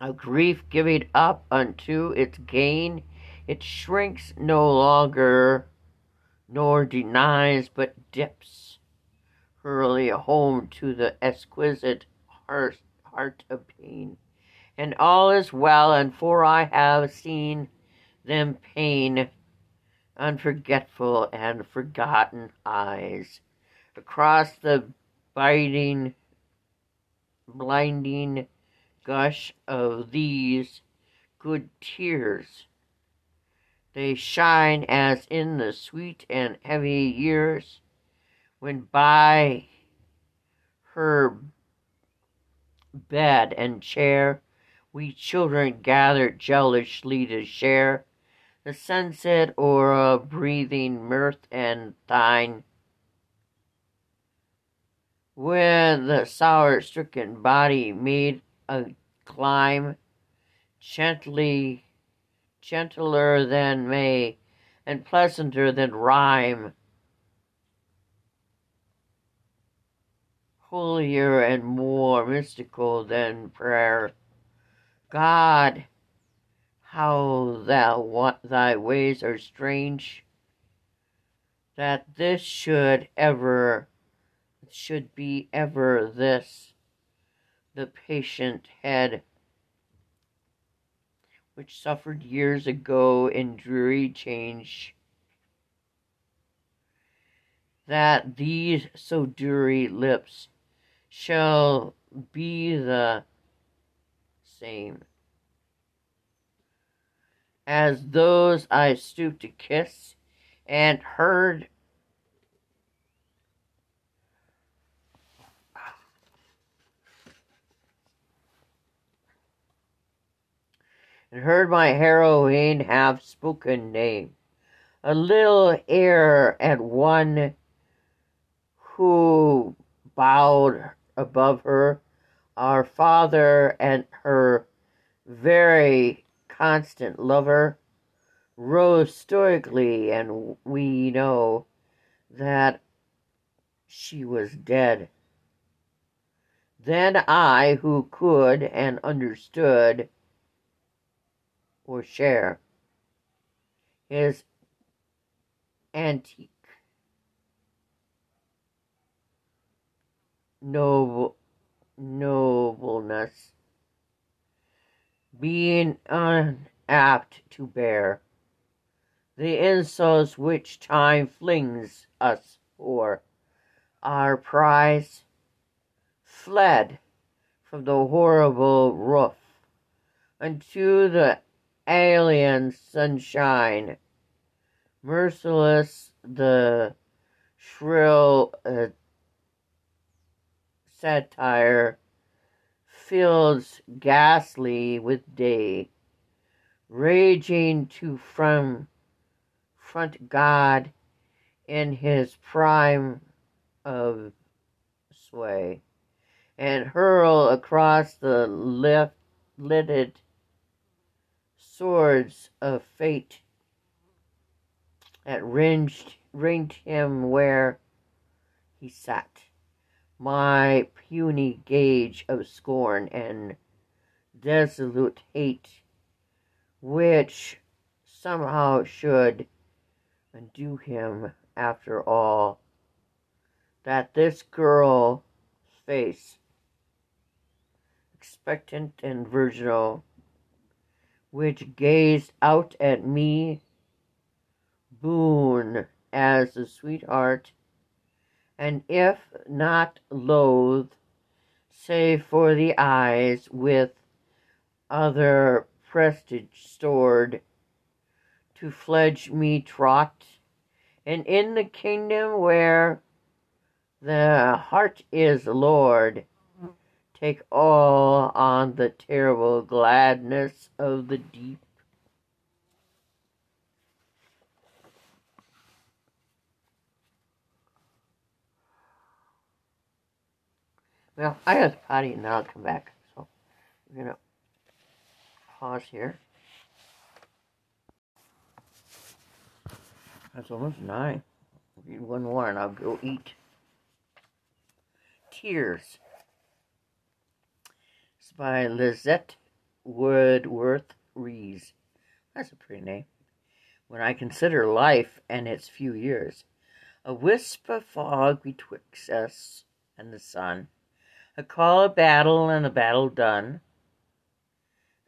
a grief giving up unto its gain, it shrinks no longer, nor denies, but dips early home to the exquisite heart, heart of pain. And all is well, and for I have seen them pain, unforgetful and forgotten eyes, across the biting, blinding gush of these good tears. They shine as in the sweet and heavy years when by her bed and chair we children gathered jealously to share the sunset or a breathing mirth and thine. When the sour-stricken body made a climb gently, gentler than May, and pleasanter than rhyme, holier and more mystical than prayer. God, how thou what thy ways are strange, that this should ever, should be ever this, the patient head, which suffered years ago in dreary change, that these so dewy lips shall be the same as those I stooped to kiss and heard and heard my heroine have spoken name, a little ere at one who bowed above her, our father and her very constant lover, rose stoically, and we know that she was dead. Then I, who could and understood or share his antique noble nobleness, being unapt to bear the insults which time flings us for our prize, fled from the horrible roof unto the alien sunshine. Merciless the shrill uh, satire fields ghastly with day, raging to from front God in his prime of sway, and hurl across the lift lidded swords of fate that ringed ringed him where he sat, my puny gauge of scorn and desolate hate, which somehow should undo him after all, that this girl's face, expectant and virginal, which gazed out at me, boon as a sweetheart, and if not loath, save for the eyes with other prestige stored, to fledge me trot, and in the kingdom where the heart is lord, take all on the terrible gladness of the deep. Well, I got the potty and then I'll come back. So we're going to pause here. That's almost nine. I'll read one more and I'll go eat. Tears. It's by Lizette Woodworth Reese. That's a pretty name. When I consider life and its few years, a wisp of fog betwixt us and the sun, a call of battle and a battle done,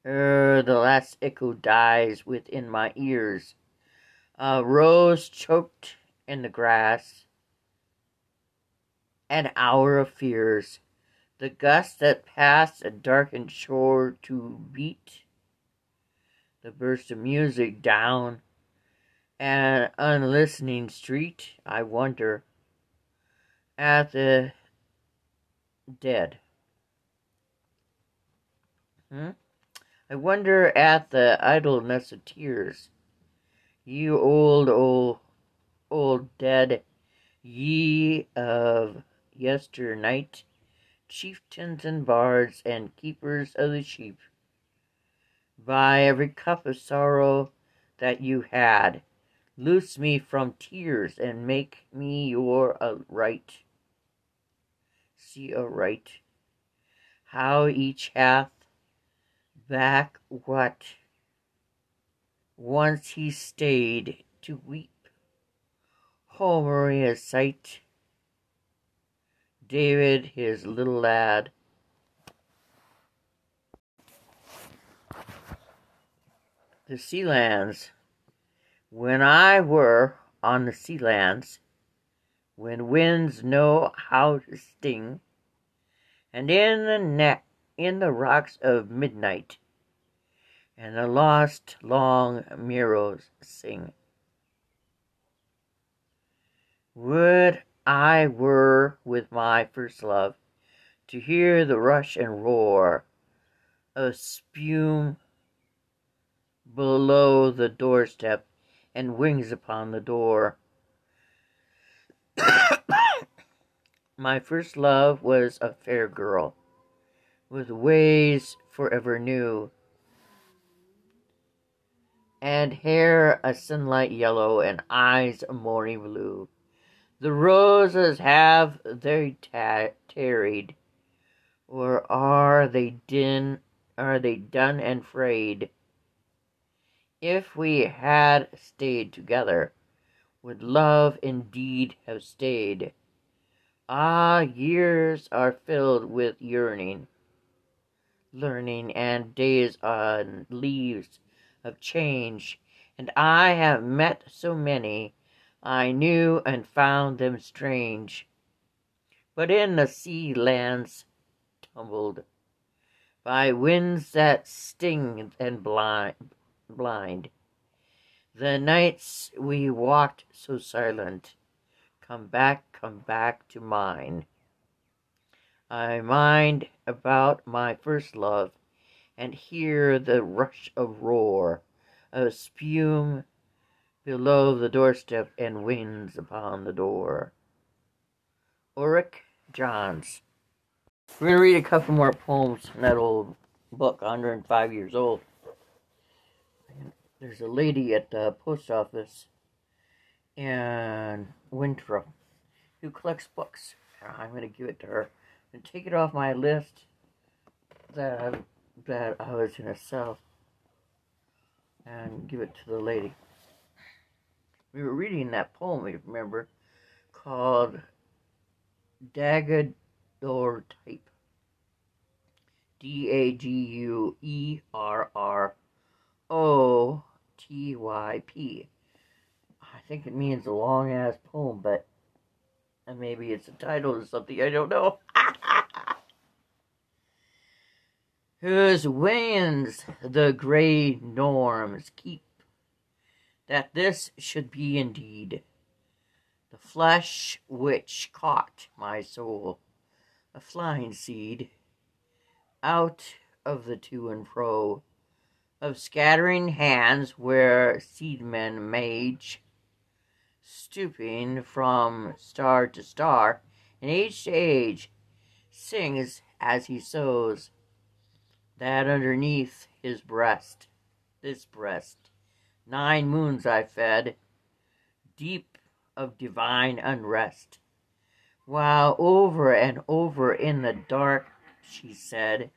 ere the last echo dies within my ears, a rose choked in the grass, an hour of fears, the gust that passed a darkened shore to beat, the burst of music down an unlistening street. I wonder at the dead. Hmm? I wonder at the idleness of tears. You old, old, old dead, ye of yesternight, chieftains and bards and keepers of the sheep, by every cup of sorrow that you had, loose me from tears and make me your uh, right. See aright how each hath back what once he stayed to weep. Homer his sight, David his little lad. The Sealands. When I were on the Sealands, when winds know how to sting, and in the net, in the rocks of midnight, and the lost long mirrors sing. Would I were with my first love to hear the rush and roar of spume below the doorstep and wings upon the door. My first love was a fair girl, with ways forever new, and hair a sunlight yellow, and eyes a morning blue. The roses have they ta- tarried, or are they din? Are they done and frayed? If we had stayed together, would love indeed have stayed? Ah, years are filled with yearning, learning, and days on leaves of change, and I have met so many I knew and found them strange, but in the sea lands tumbled by winds that sting and blind, blind. The nights we walked so silent, come back, come back to mine. I mind about my first love, and hear the rush of roar, of spume below the doorstep, and winds upon the door. Ulrich Johns. We're going to read a couple more poems from that old book, one hundred five years old. There's a lady at the post office in Winthrop who collects books. I'm going to give it to her and take it off my list that I, that I was going to sell and give it to the lady. We were reading that poem, you remember, called Daguerreotype. Type. D A G U E R R O T Y P. I think it means a long-ass poem, but maybe it's a title or something, I don't know. Whose winds the gray norms keep, that this should be indeed the flesh which caught my soul, a flying seed, out of the to and fro of scattering hands where seedmen mage, stooping from star to star, and age to age, sings as he sows, that underneath his breast, this breast, nine moons I fed, deep of divine unrest, while over and over in the dark she said,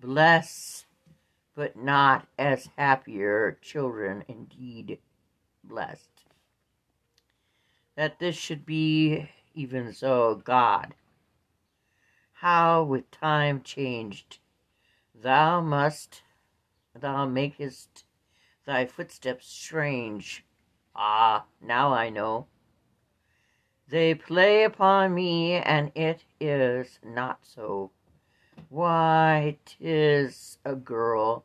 bless, but not as happier children indeed blessed. That this should be even so, God, how with time changed, thou must, thou makest thy footsteps strange. Ah, now I know. They play upon me, and it is not so. Why, 'tis a girl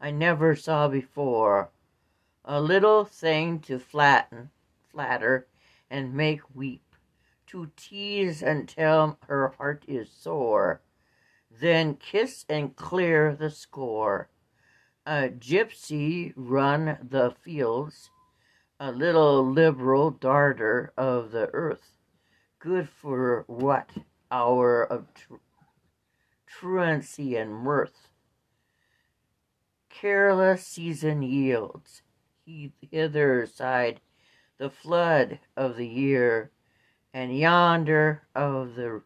I never saw before, a little thing to flatten, flatter, and make weep, to tease until her heart is sore, then kiss and clear the score. A gypsy run the fields, a little liberal darter of the earth, good for what hour of tr- truancy and mirth. Careless season yields, he hither side the flood of the year, and yonder of the...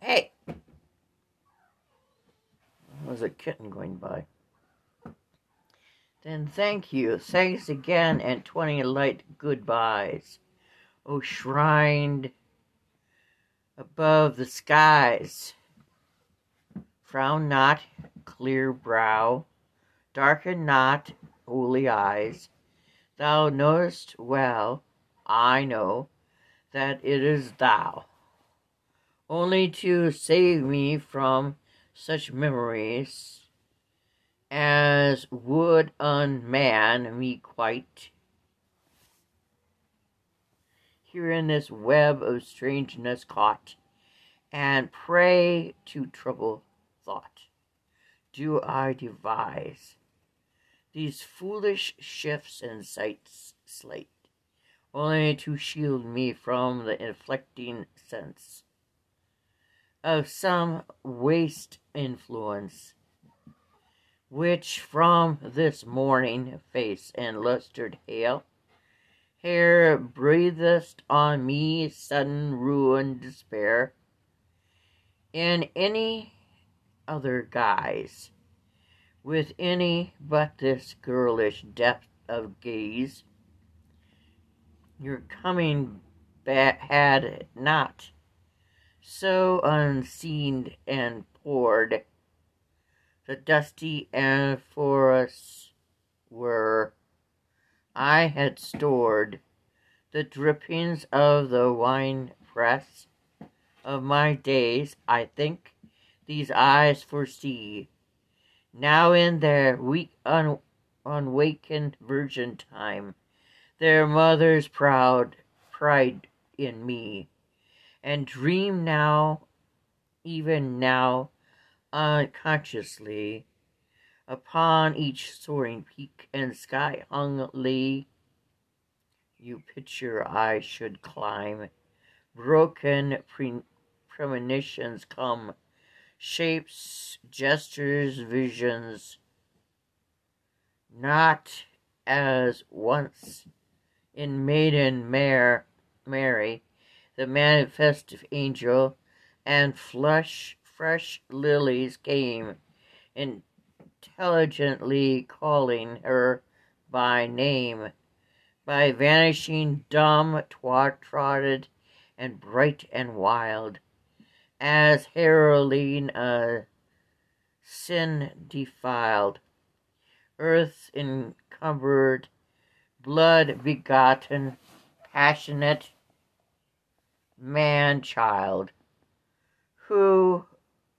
Hey! There was a kitten going by. Then thank you, thanks again, and twenty light goodbyes. O shrined above the skies, frown not, clear brow, darken not, holy eyes. Thou knowest well, I know, that it is thou. only to save me from such memories as would unman me quite. Here in this web of strangeness caught, and prey to trouble thought, do I devise these foolish shifts and sights slight, only to shield me from the inflecting sense of some waste influence, which from this morning face and lustered hail, hair breathest on me sudden ruin despair, in any other guise, with any but this girlish depth of gaze, your coming back had not so unseen and poured, the dusty and forests were, I had stored the drippings of the wine press of my days, I think, these eyes foresee. Now in their weak, un unwakened virgin time, their mother's proud pride in me, and dream now, even now, unconsciously, upon each soaring peak and sky hung lay, you picture I should climb. Broken pre premonitions come, shapes, gestures, visions, not as once in maiden Mare, Mary, the manifestive angel, and flush, fresh lilies came, intelligently calling her by name, by vanishing dumb, twat-trotted, and bright and wild, as heralding a sin defiled, earth encumbered, blood begotten, passionate man-child, who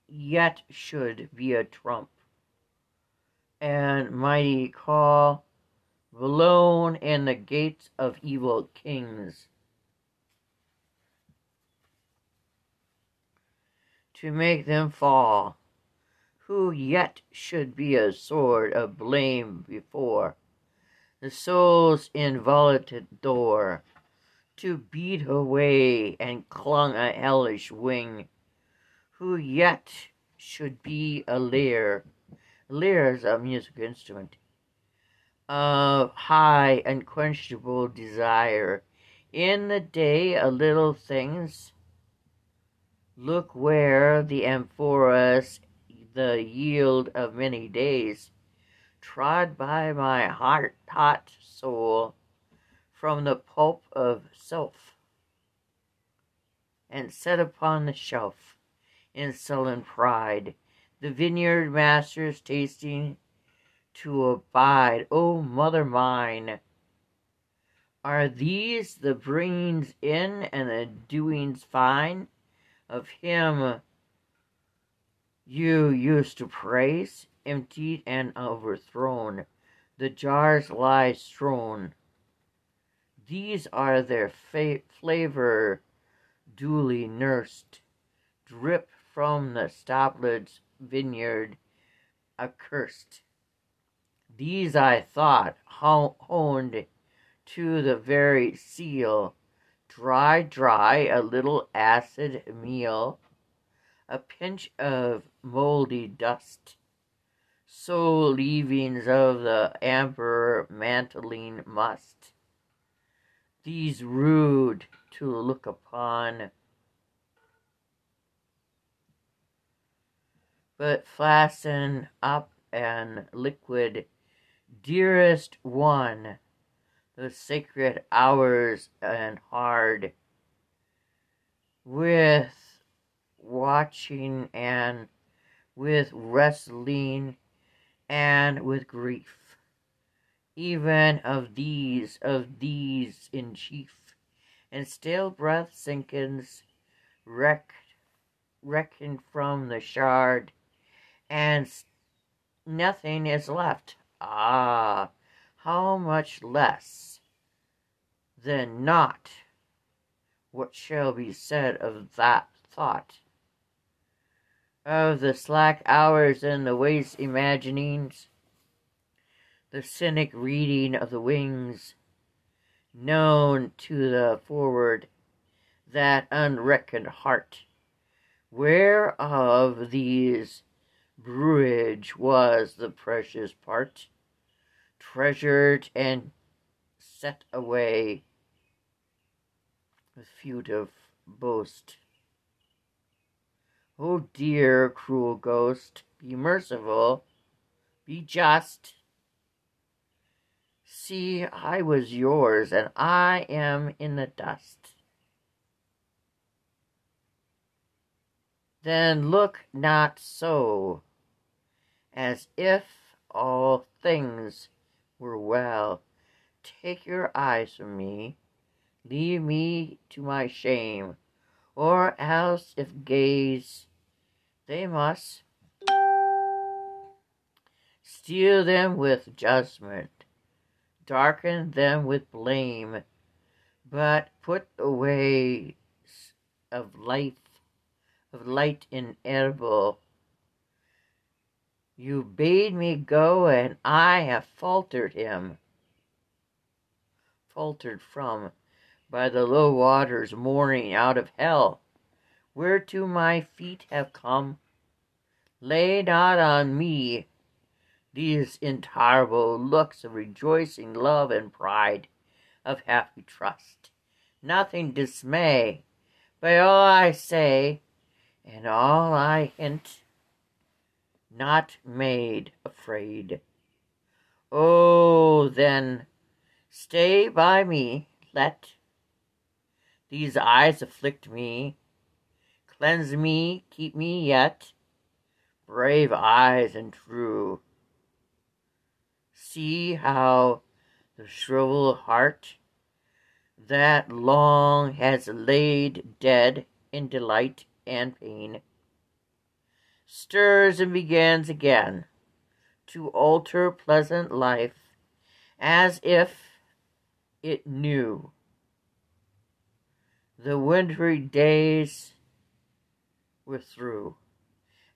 yet should be a trump, and mighty call, blown in the gates of evil kings, to make them fall, who yet should be a sword of blame before the soul's inviolate door, to beat away and clung a hellish wing, who yet should be a lyre, lyres of musical instrument, of high unquenchable desire, in the day a little things, look where the amphoras, the yield of many days, trod by my heart, hot soul, from the pulp of self, and set upon the shelf, in sullen pride, the vineyard masters tasting to abide. O mother mine, are these the bringings in and the doings fine of him you used to praise? Emptied and overthrown, the jars lie strewn. These are their fa flavor, duly nursed, drip from the stoplet's vineyard accursed. These I thought honed to the very seal, Dry, dry, a little acid meal, a pinch of moldy dust, so leavings of the amber mantling must. These rude to look upon, but fasten up and liquid, dearest one, the sacred hours and hard, with watching and with wrestling and with grief, even of these, of these in chief, and stale breath sinkens, wrecked reckoned from the shard, and nothing is left. Ah, how much less than not what shall be said of that thought, of the slack hours and the waste imaginings, the cynic reading of the wings, known to the forward, that unreckoned heart, whereof these brewage was the precious part, treasured and set away with furtive boast. O dear, cruel ghost, be merciful, be just. See, I was yours, and I am in the dust. Then look not so, as if all things were well. Take your eyes from me, leave me to my shame, or else if gaze they must, steal them with judgment, darken them with blame, but put away of life, of light inedible. You bade me go, and I have faltered him, faltered from, by the low waters mourning out of hell, whereto my feet have come. Lay not on me these intolerable looks of rejoicing love and pride, of happy trust, nothing dismay, but all I say, and all I hint, not made afraid. Oh, then, stay by me, let these eyes afflict me, cleanse me, keep me yet, brave eyes and true. See how the shriveled heart that long has laid dead in delight and pain stirs and begins again to alter pleasant life, as if it knew the wintry days were through,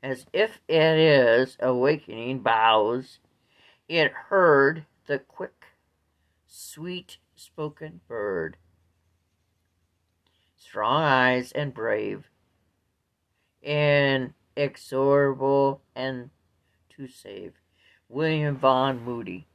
as if it is awakening boughs, it heard the quick, sweet-spoken bird, strong eyes and brave, inexorable and to save. William Vaughn Moody.